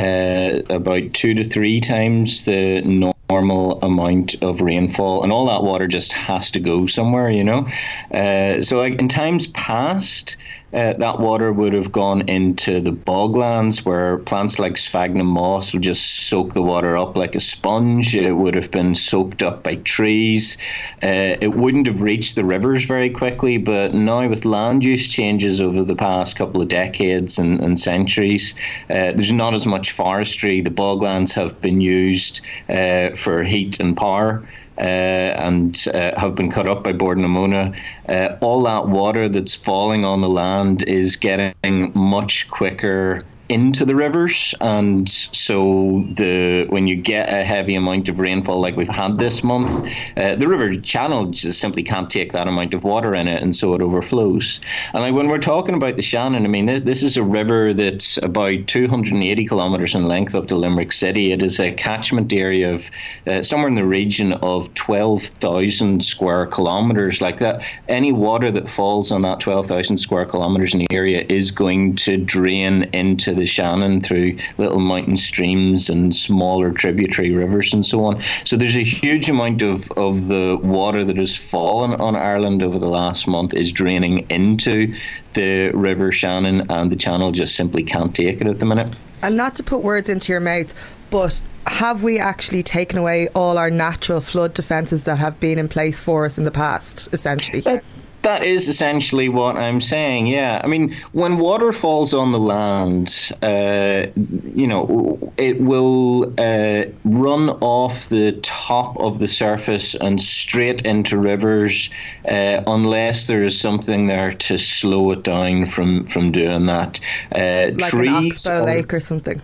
uh, about two to three times the normal. normal amount of rainfall, and all that water just has to go somewhere, you know. Uh, so like in times past, uh, that water would have gone into the boglands where plants like sphagnum moss would just soak the water up like a sponge. It would have been soaked up by trees. Uh, it wouldn't have reached the rivers very quickly, but now with land use changes over the past couple of decades and, and centuries, uh, there's not as much forestry. The boglands have been used uh, for heat and power uh, and uh, have been cut up by Bordon uh, all that water that's falling on the land is getting much quicker into the rivers, and so the when you get a heavy amount of rainfall like we've had this month, uh, the river channel just simply can't take that amount of water in it, and so it overflows. And like when we're talking about the Shannon, I mean, this is a river that's about two hundred eighty kilometres in length up to Limerick City. It is a catchment area of uh, somewhere in the region of twelve thousand square kilometres. Like that, any water that falls on that twelve thousand square kilometres in the area is going to drain into the Shannon through little mountain streams and smaller tributary rivers and so on. So there's a huge amount of, of the water that has fallen on Ireland over the last month is draining into the River Shannon, and the channel just simply can't take it at the minute. And not to put words into your mouth, but have we actually taken away all our natural flood defences that have been in place for us in the past, essentially? But- That is essentially what I'm saying, yeah. I mean, when water falls on the land, uh, you know, it will uh, run off the top of the surface and straight into rivers uh, unless there is something there to slow it down from, from doing that. Uh, like trees an oxbow lake or something.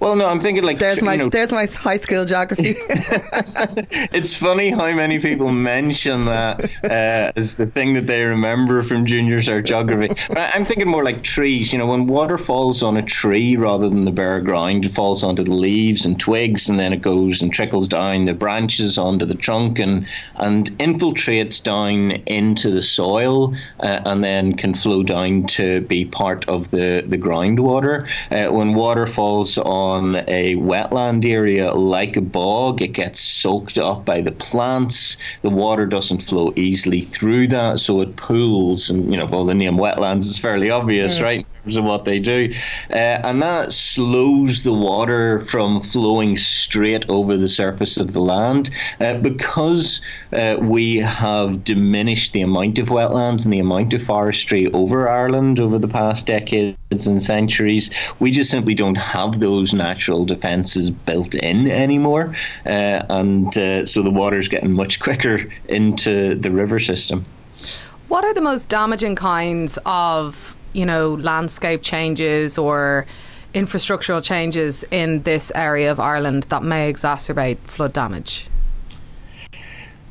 Well, no, I'm thinking like... There's my, you know, there's my high school geography. It's funny how many people mention that uh, as the thing that they remember from junior cert geography. But I'm thinking more like trees. You know, when water falls on a tree rather than the bare ground, it falls onto the leaves and twigs, and then it goes and trickles down the branches onto the trunk and, and infiltrates down into the soil uh, and then can flow down to be part of the, the groundwater. Uh, when water falls on on a wetland area like a bog, it gets soaked up by the plants. The water doesn't flow easily through that, so it pools. And, you know, well, the name wetlands is fairly obvious, mm. right? Of what they do, uh, and that slows the water from flowing straight over the surface of the land uh, because uh, we have diminished the amount of wetlands and the amount of forestry over Ireland over the past decades and centuries. We just simply don't have those natural defences built in anymore, uh, and uh, so the water's getting much quicker into the river system. What are the most damaging kinds of you know, landscape changes or infrastructural changes in this area of Ireland that may exacerbate flood damage?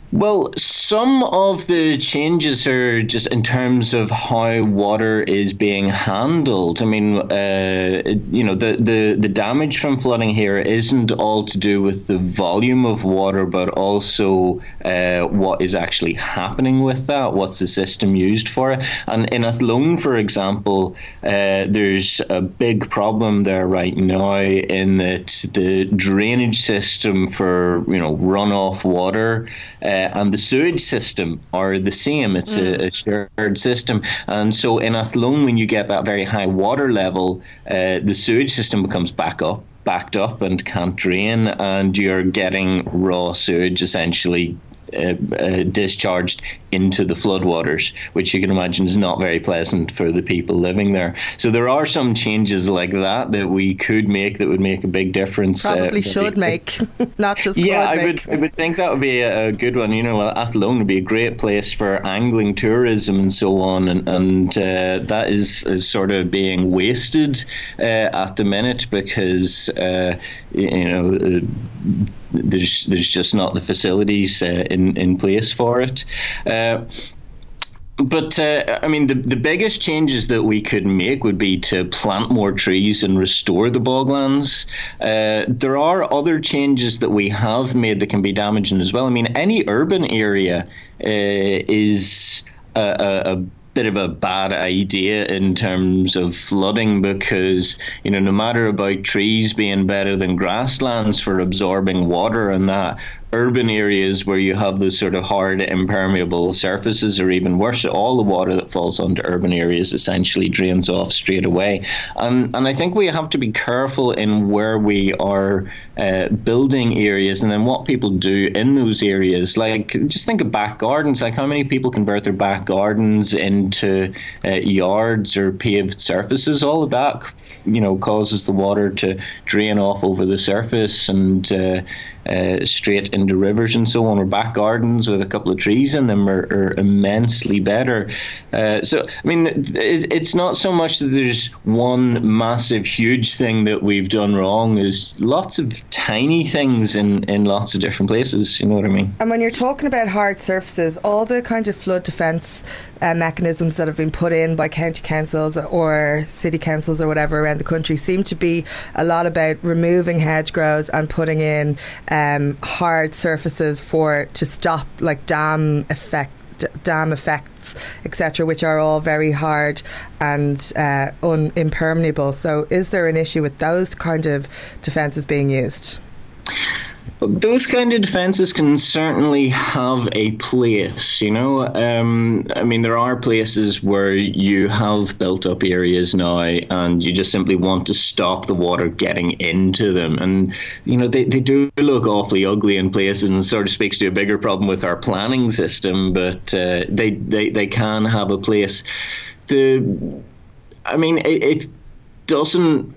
Well, some of the changes are just in terms of how water is being handled. I mean, uh, you know, the, the, the damage from flooding here isn't all to do with the volume of water, but also uh, what is actually happening with that. What's the system used for it? And in Athlone, for example, uh, there's a big problem there right now in that the drainage system for, you know, runoff water Uh, Uh, and the sewage system are the same. It's mm. a, a shared system. And so in Athlone, when you get that very high water level, uh, the sewage system becomes back up, backed up and can't drain. And you're getting raw sewage essentially Uh, uh, discharged into the floodwaters, which you can imagine is not very pleasant for the people living there. So there are some changes like that that we could make that would make a big difference. Probably uh, should make, not just yeah, I would, I would think that would be a, a good one. You know, Athlone would be a great place for angling tourism and so on, and, and uh, that is, is sort of being wasted uh, at the minute because, uh, you know, uh, There's there's just not the facilities uh, in, in place for it. Uh, But uh, I mean, the, the biggest changes that we could make would be to plant more trees and restore the boglands. Uh, there are other changes that we have made that can be damaging as well. I mean, any urban area uh, is a, a, a bit of a bad idea in terms of flooding because, you know, no matter about trees being better than grasslands for absorbing water and that, urban areas where you have those sort of hard impermeable surfaces are even worse. All the water that falls onto urban areas essentially drains off straight away. And and I think we have to be careful in where we are uh, building areas and then what people do in those areas. Like, just think of back gardens. Like, how many people convert their back gardens into uh, yards or paved surfaces? All of that, you know, causes the water to drain off over the surface and uh, uh, straight into rivers and so on, or back gardens with a couple of trees in them are, are immensely better. Uh, so, I mean, it, it's not so much that there's one massive, huge thing that we've done wrong. There's lots of tiny things in, in lots of different places, you know what I mean? And when you're talking about hard surfaces, all the kind of flood defence uh, mechanisms that have been put in by county councils or city councils or whatever around the country seem to be a lot about removing hedgerows and putting in um, hard surfaces for to stop like dam effect dam effects etc, which are all very hard and uh, un- impermeable. So is there an issue with those kind of defences being used? Well, those kind of defences can certainly have a place, you know. Um, I mean, there are places where you have built up areas now and you just simply want to stop the water getting into them. And, you know, they, they do look awfully ugly in places and sort of speaks to a bigger problem with our planning system, but uh, they, they, they can have a place. The, I mean, it, it doesn't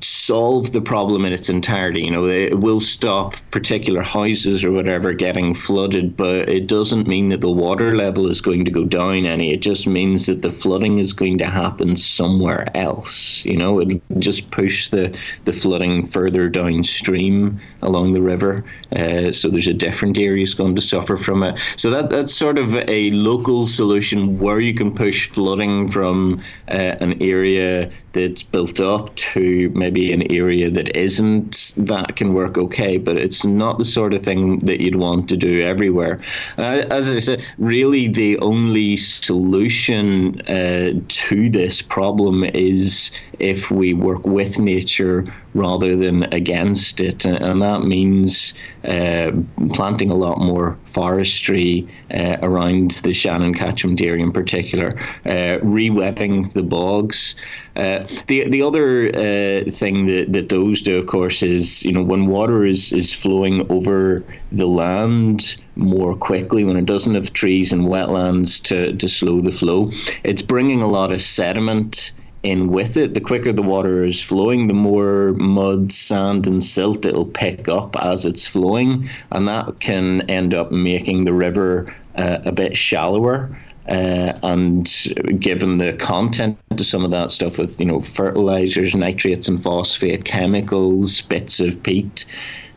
solve the problem in its entirety. You know, it will stop particular houses or whatever getting flooded, but it doesn't mean that the water level is going to go down any. It just means that the flooding is going to happen somewhere else. You know, it'll just push the, the flooding further downstream along the river. Uh, so there's a different area that's going to suffer from it. So that that's sort of a local solution where you can push flooding from uh, an area that's built up to to maybe an area that isn't, that can work okay, but it's not the sort of thing that you'd want to do everywhere. Uh, as I said, really the only solution uh, to this problem is if we work with nature rather than against it, and that means uh, planting a lot more forestry uh, around the Shannon catchment area in particular, uh, re-wetting the bogs. Uh, the the other uh, thing that, that those do, of course, is, you know, when water is, is flowing over the land more quickly, when it doesn't have trees and wetlands to, to slow the flow, it's bringing a lot of sediment in with it. The quicker the water is flowing, the more mud, sand and silt it'll pick up as it's flowing, and that can end up making the river uh, a bit shallower. Uh, and given the content to some of that stuff with, you know, fertilizers, nitrates and phosphate, chemicals, bits of peat,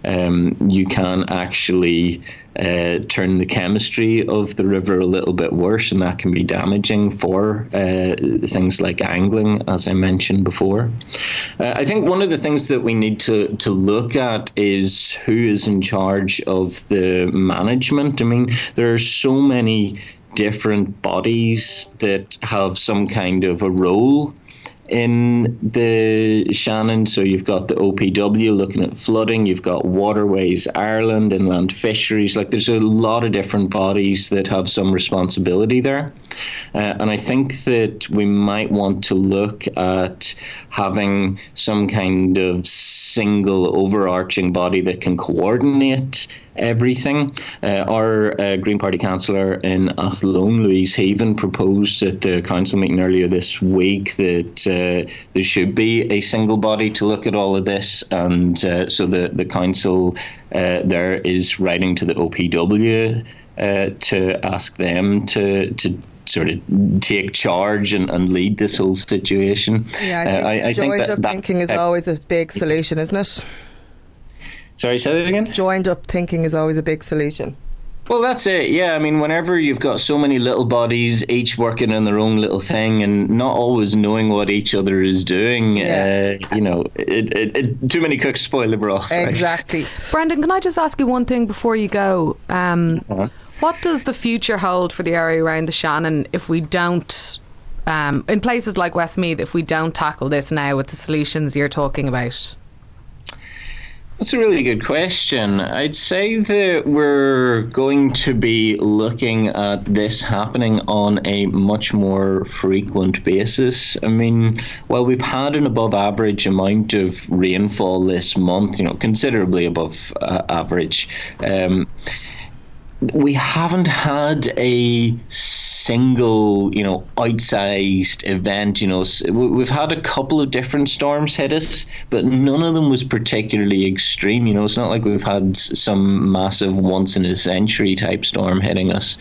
um, you can actually uh, turn the chemistry of the river a little bit worse, and that can be damaging for uh, things like angling, as I mentioned before. Uh, I think one of the things that we need to, to look at is who is in charge of the management. I mean, there are so many different bodies that have some kind of a role in the Shannon. So you've got the O P W looking at flooding, you've got Waterways Ireland, Inland Fisheries. Like, there's a lot of different bodies that have some responsibility there. Uh, and I think that we might want to look at having some kind of single overarching body that can coordinate everything. Uh, our uh, Green Party councillor in Athlone, Louise Heaven, proposed at the council meeting earlier this week that uh, there should be a single body to look at all of this, and uh, so the, the council uh, there is writing to the O P W uh, to ask them to to sort of take charge and, and lead this whole situation. Yeah, I think uh, I, I joined think that, up that, thinking is uh, always a big solution, isn't it? Sorry, say that again? Joined up thinking is always a big solution. Well, that's it. Yeah, I mean, whenever you've got so many little bodies, each working on their own little thing and not always knowing what each other is doing, yeah. uh, you know, it, it, it, too many cooks spoil the broth. Exactly. Right? Brendan, can I just ask you one thing before you go? Um, uh-huh. What does the future hold for the area around the Shannon if we don't, um, in places like Westmeath, if we don't tackle this now with the solutions you're talking about? That's a really good question. I'd say that we're going to be looking at this happening on a much more frequent basis. I mean, while we've had an above average amount of rainfall this month, you know, considerably above uh, average, um, we haven't had a single, you know, outsized event. You know, we've had a couple of different storms hit us, but none of them was particularly extreme. You know, it's not like we've had some massive once in a century type storm hitting us.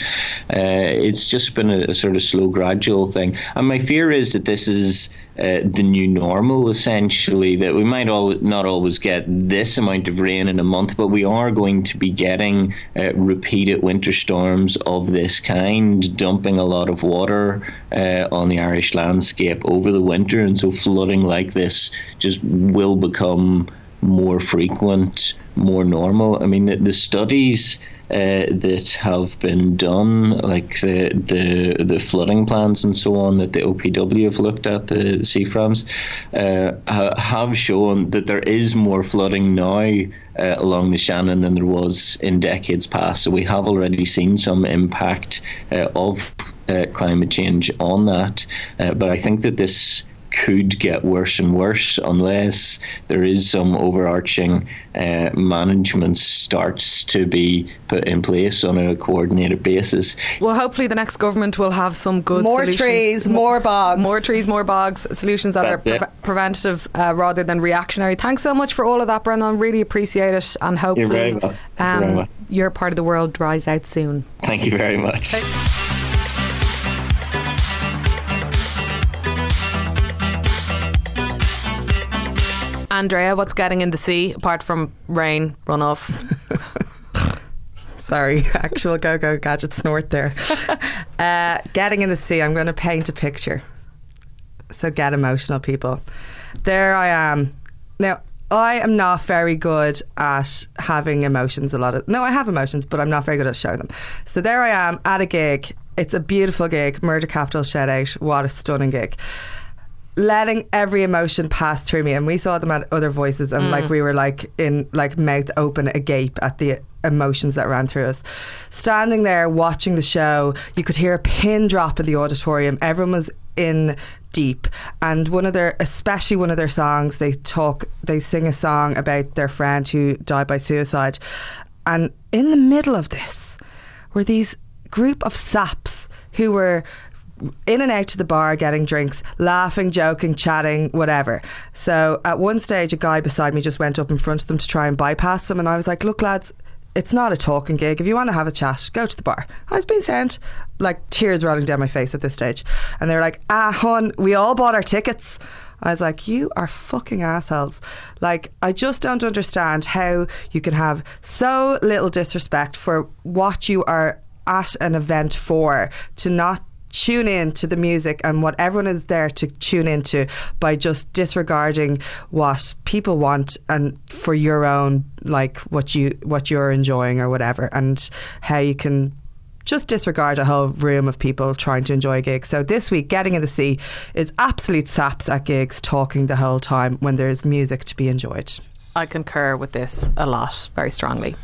Uh, it's just been a, a sort of slow, gradual thing. And my fear is that this is uh, the new normal, essentially, that we might all, not always get this amount of rain in a month, but we are going to be getting uh, repeated winter storms of this kind, dumping a lot of water uh, on the Irish landscape over the winter, and so flooding like this just will become more frequent, more normal. I mean, the, the studies uh, that have been done, like the, the the flooding plans and so on that the O P W have looked at, the C FRAMs, uh, have shown that there is more flooding now uh, along the Shannon than there was in decades past. So we have already seen some impact uh, of uh, climate change on that. Uh, but I think that this could get worse and worse unless there is some overarching uh, management starts to be put in place on a coordinated basis. Well, hopefully the next government will have some good more solutions. Trees, more, more bogs. More trees, more bogs, solutions that That's are pre- preventative uh, rather than reactionary. Thanks so much for all of that, Brendan. Really appreciate it, and hopefully You're very well. um, very well. your part of the world dries out soon. Thank you very much. Thanks. Andrea, what's getting in the sea apart from rain, runoff? Sorry, actual go-go gadget snort there. Uh, getting in the sea, I'm going to paint a picture. So get emotional, people. There I am. Now, I am not very good at having emotions a lot of... No, I have emotions, but I'm not very good at showing them. So there I am at a gig. It's a beautiful gig. Murder Capital, shout out. What a stunning gig. Letting every emotion pass through me, and we saw them at Other Voices, and mm. like we were like in like mouth open agape at the emotions that ran through us. Standing there watching the show, you could hear a pin drop in the auditorium. Everyone was in deep, and one of their, especially one of their songs, they talk, they sing a song about their friend who died by suicide, and in the middle of this were these group of saps who were in and out to the bar getting drinks, laughing, joking, chatting, whatever. So at one stage a guy beside me just went up in front of them to try and bypass them, and I was like, look lads, it's not a talking gig. If you want to have a chat, go to the bar. I was being sent, like tears rolling down my face at this stage, and they were like, ah hon, we all bought our tickets. I was like, you are fucking assholes. Like, I just don't understand how you can have so little disrespect for what you are at an event for, to not tune in to the music and what everyone is there to tune into by just disregarding what people want and for your own, like what you what you're enjoying or whatever, and how you can just disregard a whole room of people trying to enjoy a gig. So this week, Getting in the Sea is absolute saps at gigs talking the whole time when there's music to be enjoyed. I concur with this a lot, very strongly.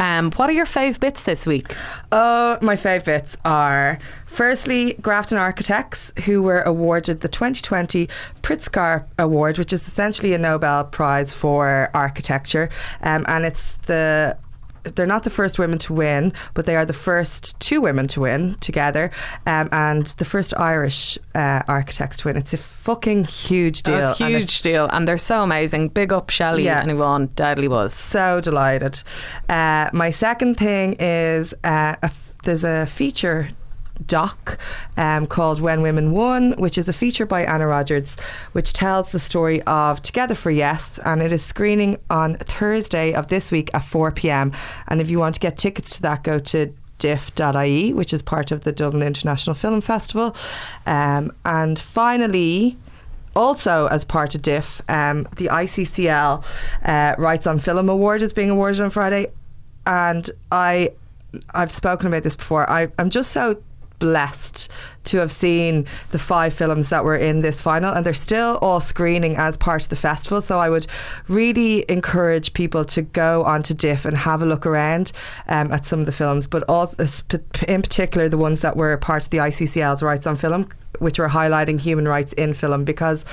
Um, what are your fave bits this week? Oh, my fave bits are, firstly, Grafton Architects, who were awarded the twenty twenty Pritzker Award, which is essentially a Nobel Prize for architecture, um, and it's the they're not the first women to win, but they are the first two women to win together, um, and the first Irish uh, architects to win. It's a fucking huge deal. Oh, it's a huge and it's deal, and they're so amazing. Big up Shelley yeah. and Yvonne. Deadly was so delighted. Uh, my second thing is uh, a, there's a feature doc um, called When Women Won, which is a feature by Anna Rogers, which tells the story of Together for Yes, and it is screening on Thursday of this week at four p.m. and if you want to get tickets to that, go to diff dot I E, which is part of the Dublin International Film Festival. Um, and finally, also as part of Diff, um, the I C C L uh, Rights on Film Award is being awarded on Friday, and I I've spoken about this before. I, I'm just so blessed to have seen the five films that were in this final, and they're still all screening as part of the festival, so I would really encourage people to go onto Diff and have a look around um, at some of the films, but all, in particular the ones that were part of the I C C L's Rights on Film, which were highlighting human rights in film, because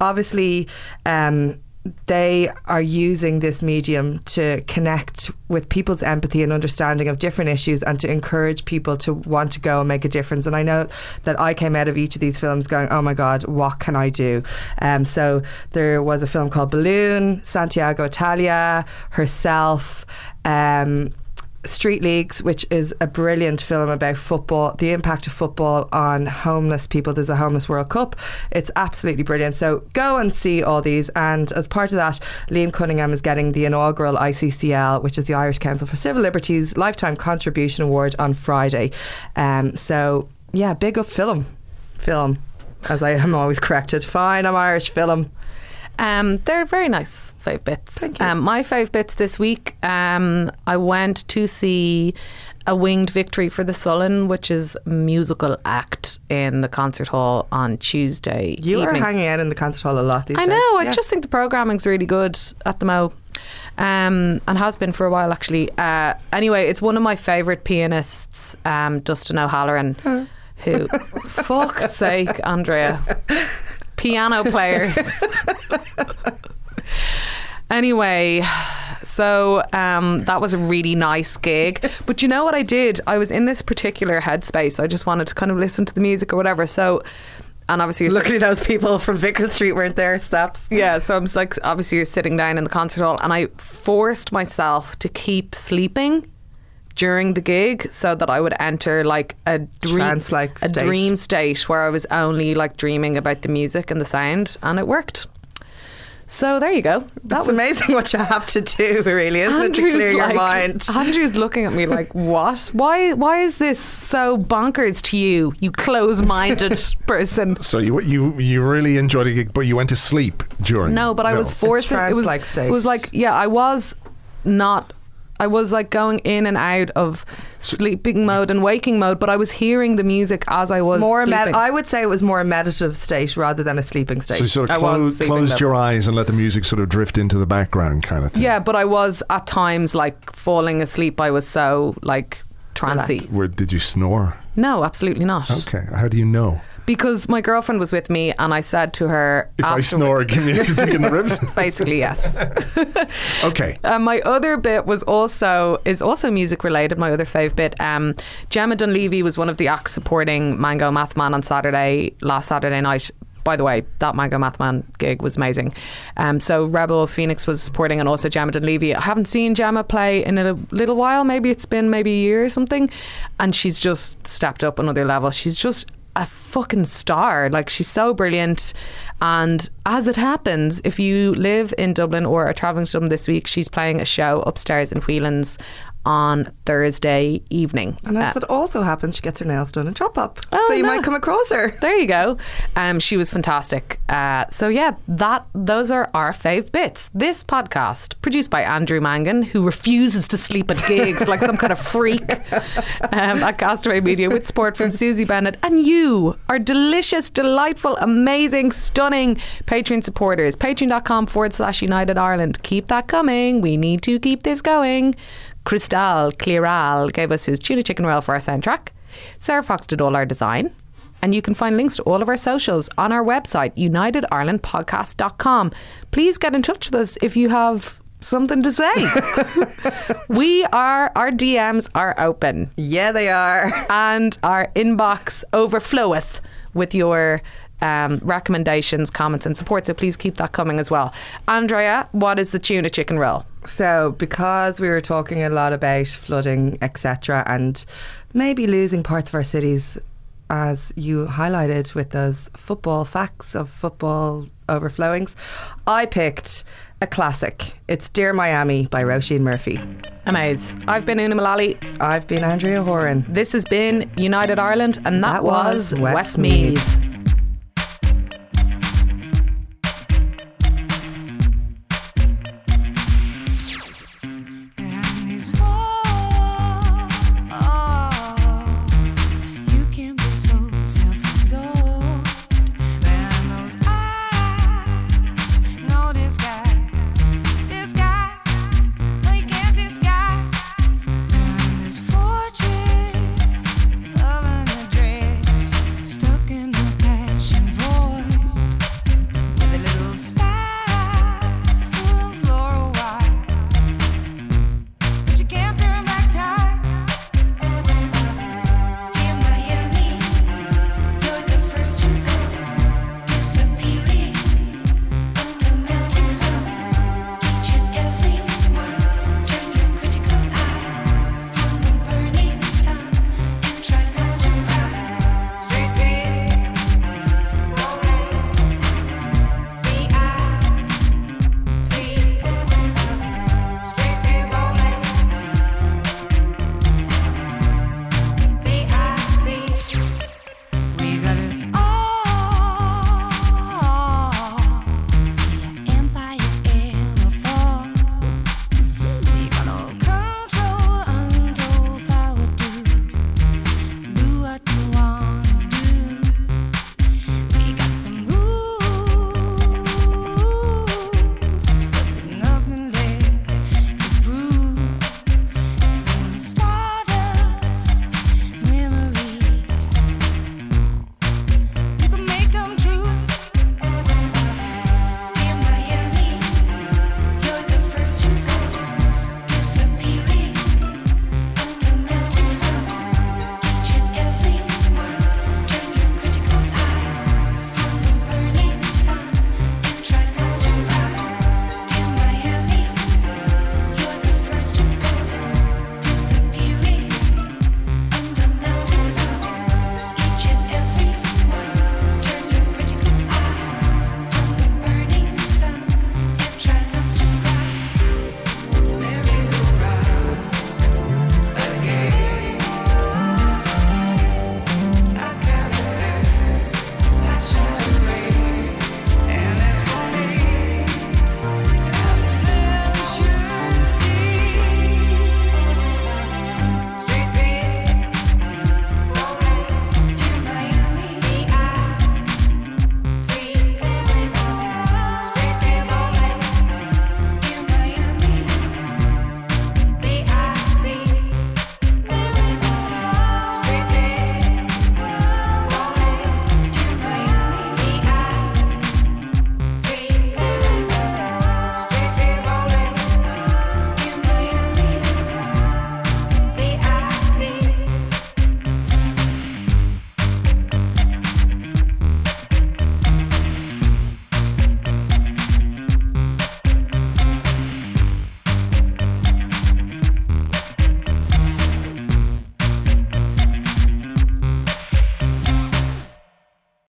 obviously um, they are using this medium to connect with people's empathy and understanding of different issues, and to encourage people to want to go and make a difference. And I know that I came out of each of these films going, oh my God, what can I do? Um, so there was a film called Balloon, Santiago Italia, Herself, um, Street Leagues, which is a brilliant film about football, the impact of football on homeless people. There's a homeless World Cup. It's absolutely brilliant. So go and see all these. And as part of that, Liam Cunningham is getting the inaugural I C C L, which is the Irish Council for Civil Liberties, Lifetime Contribution Award on Friday. Um, so yeah, big up film. Film, as I am always corrected. Fine, I'm Irish. Film. Um, they're very nice fave bits. Thank you. Um, my fave bits this week, um, I went to see A Winged Victory for the Sullen, which is a musical act in the concert hall on Tuesday You evening. Are hanging out in the concert hall a lot these I days. I know, yeah. I just think the programming's really good at the Mo, um, and has been for a while actually. Uh, anyway, it's one of my favourite pianists, um, Dustin O'Halloran, hmm. who, fuck's sake, Andrea. piano players. Anyway, so um, that was a really nice gig. But you know what I did? I was in this particular headspace. I just wanted to kind of listen to the music or whatever. So, and obviously, you're luckily, sit- those people from Vicar Street weren't there. Steps. Yeah. So I'm just like, obviously, you're sitting down in the concert hall, and I forced myself to keep sleeping during the gig so that I would enter like a dream, trance-like state. A dream state where I was only like dreaming about the music and the sound, and it worked. So there you go. That That's was amazing what you have to do, really, isn't Andrew's it, to clear like, your mind? Andrew's looking at me like, what? Why Why is this so bonkers to you, you close-minded person? So you you you really enjoyed the gig, but you went to sleep during? No, but no. I was forcing... It was, like it was like, yeah, I was not... I was like going in and out of sleeping mode and waking mode, but I was hearing the music as I was more sleeping. Med- I would say it was more a meditative state rather than a sleeping state. So you sort of closed, closed your eyes and let the music sort of drift into the background kind of thing. Yeah, but I was at times like falling asleep. I was so like trancey. Where did you snore? No, absolutely not. Okay, how do you know? Because my girlfriend was with me and I said to her... If I snore, give me a dig in the ribs? Basically, yes. Okay. Um, my other bit was also, is also music related, my other fave bit. Um, Gemma Dunleavy was one of the acts supporting Mango Mathman on Saturday, last Saturday night. By the way, that Mango Mathman gig was amazing. Um, so Rebel Phoenix was supporting, and also Gemma Dunleavy. I haven't seen Gemma play in a little while. Maybe it's been maybe a year or something. And she's just stepped up another level. She's just... a fucking star. Like, she's so brilliant. And as it happens, if you live in Dublin or are travelling to Dublin this week, she's playing a show upstairs in Whelan's on Thursday evening. And as uh, it also happens, she gets her nails done in Drop Up. Oh, so you no. might come across her. There you go. Um, she was fantastic. Uh, so yeah, that those are our fave bits. This podcast, produced by Andrew Mangan, who refuses to sleep at gigs like some kind of freak, um, at Castaway Media, with support from Susie Bennett and you, our delicious, delightful, amazing, stunning Patreon supporters. Patreon.com forward slash United Ireland. Keep that coming. We need to keep this going. Cristal Clearal gave us his tuna chicken roll for our soundtrack. Sarah Fox did all our design. And you can find links to all of our socials on our website, united ireland podcast dot com. Please get in touch with us if you have something to say. We are, our D Ms are open. Yeah, they are. And our inbox overfloweth with your um, recommendations, comments and support. So please keep that coming as well. Andrea, what is the tuna chicken roll? So, because we were talking a lot about flooding, et cetera, and maybe losing parts of our cities, as you highlighted with those football facts of football overflowings, I picked a classic. It's Dear Miami by Roisin Murphy. Amaze. I've been Una Mullally. I've been Andrea Horan. This has been United Ireland, and that, that was Westmeath. Westmeath.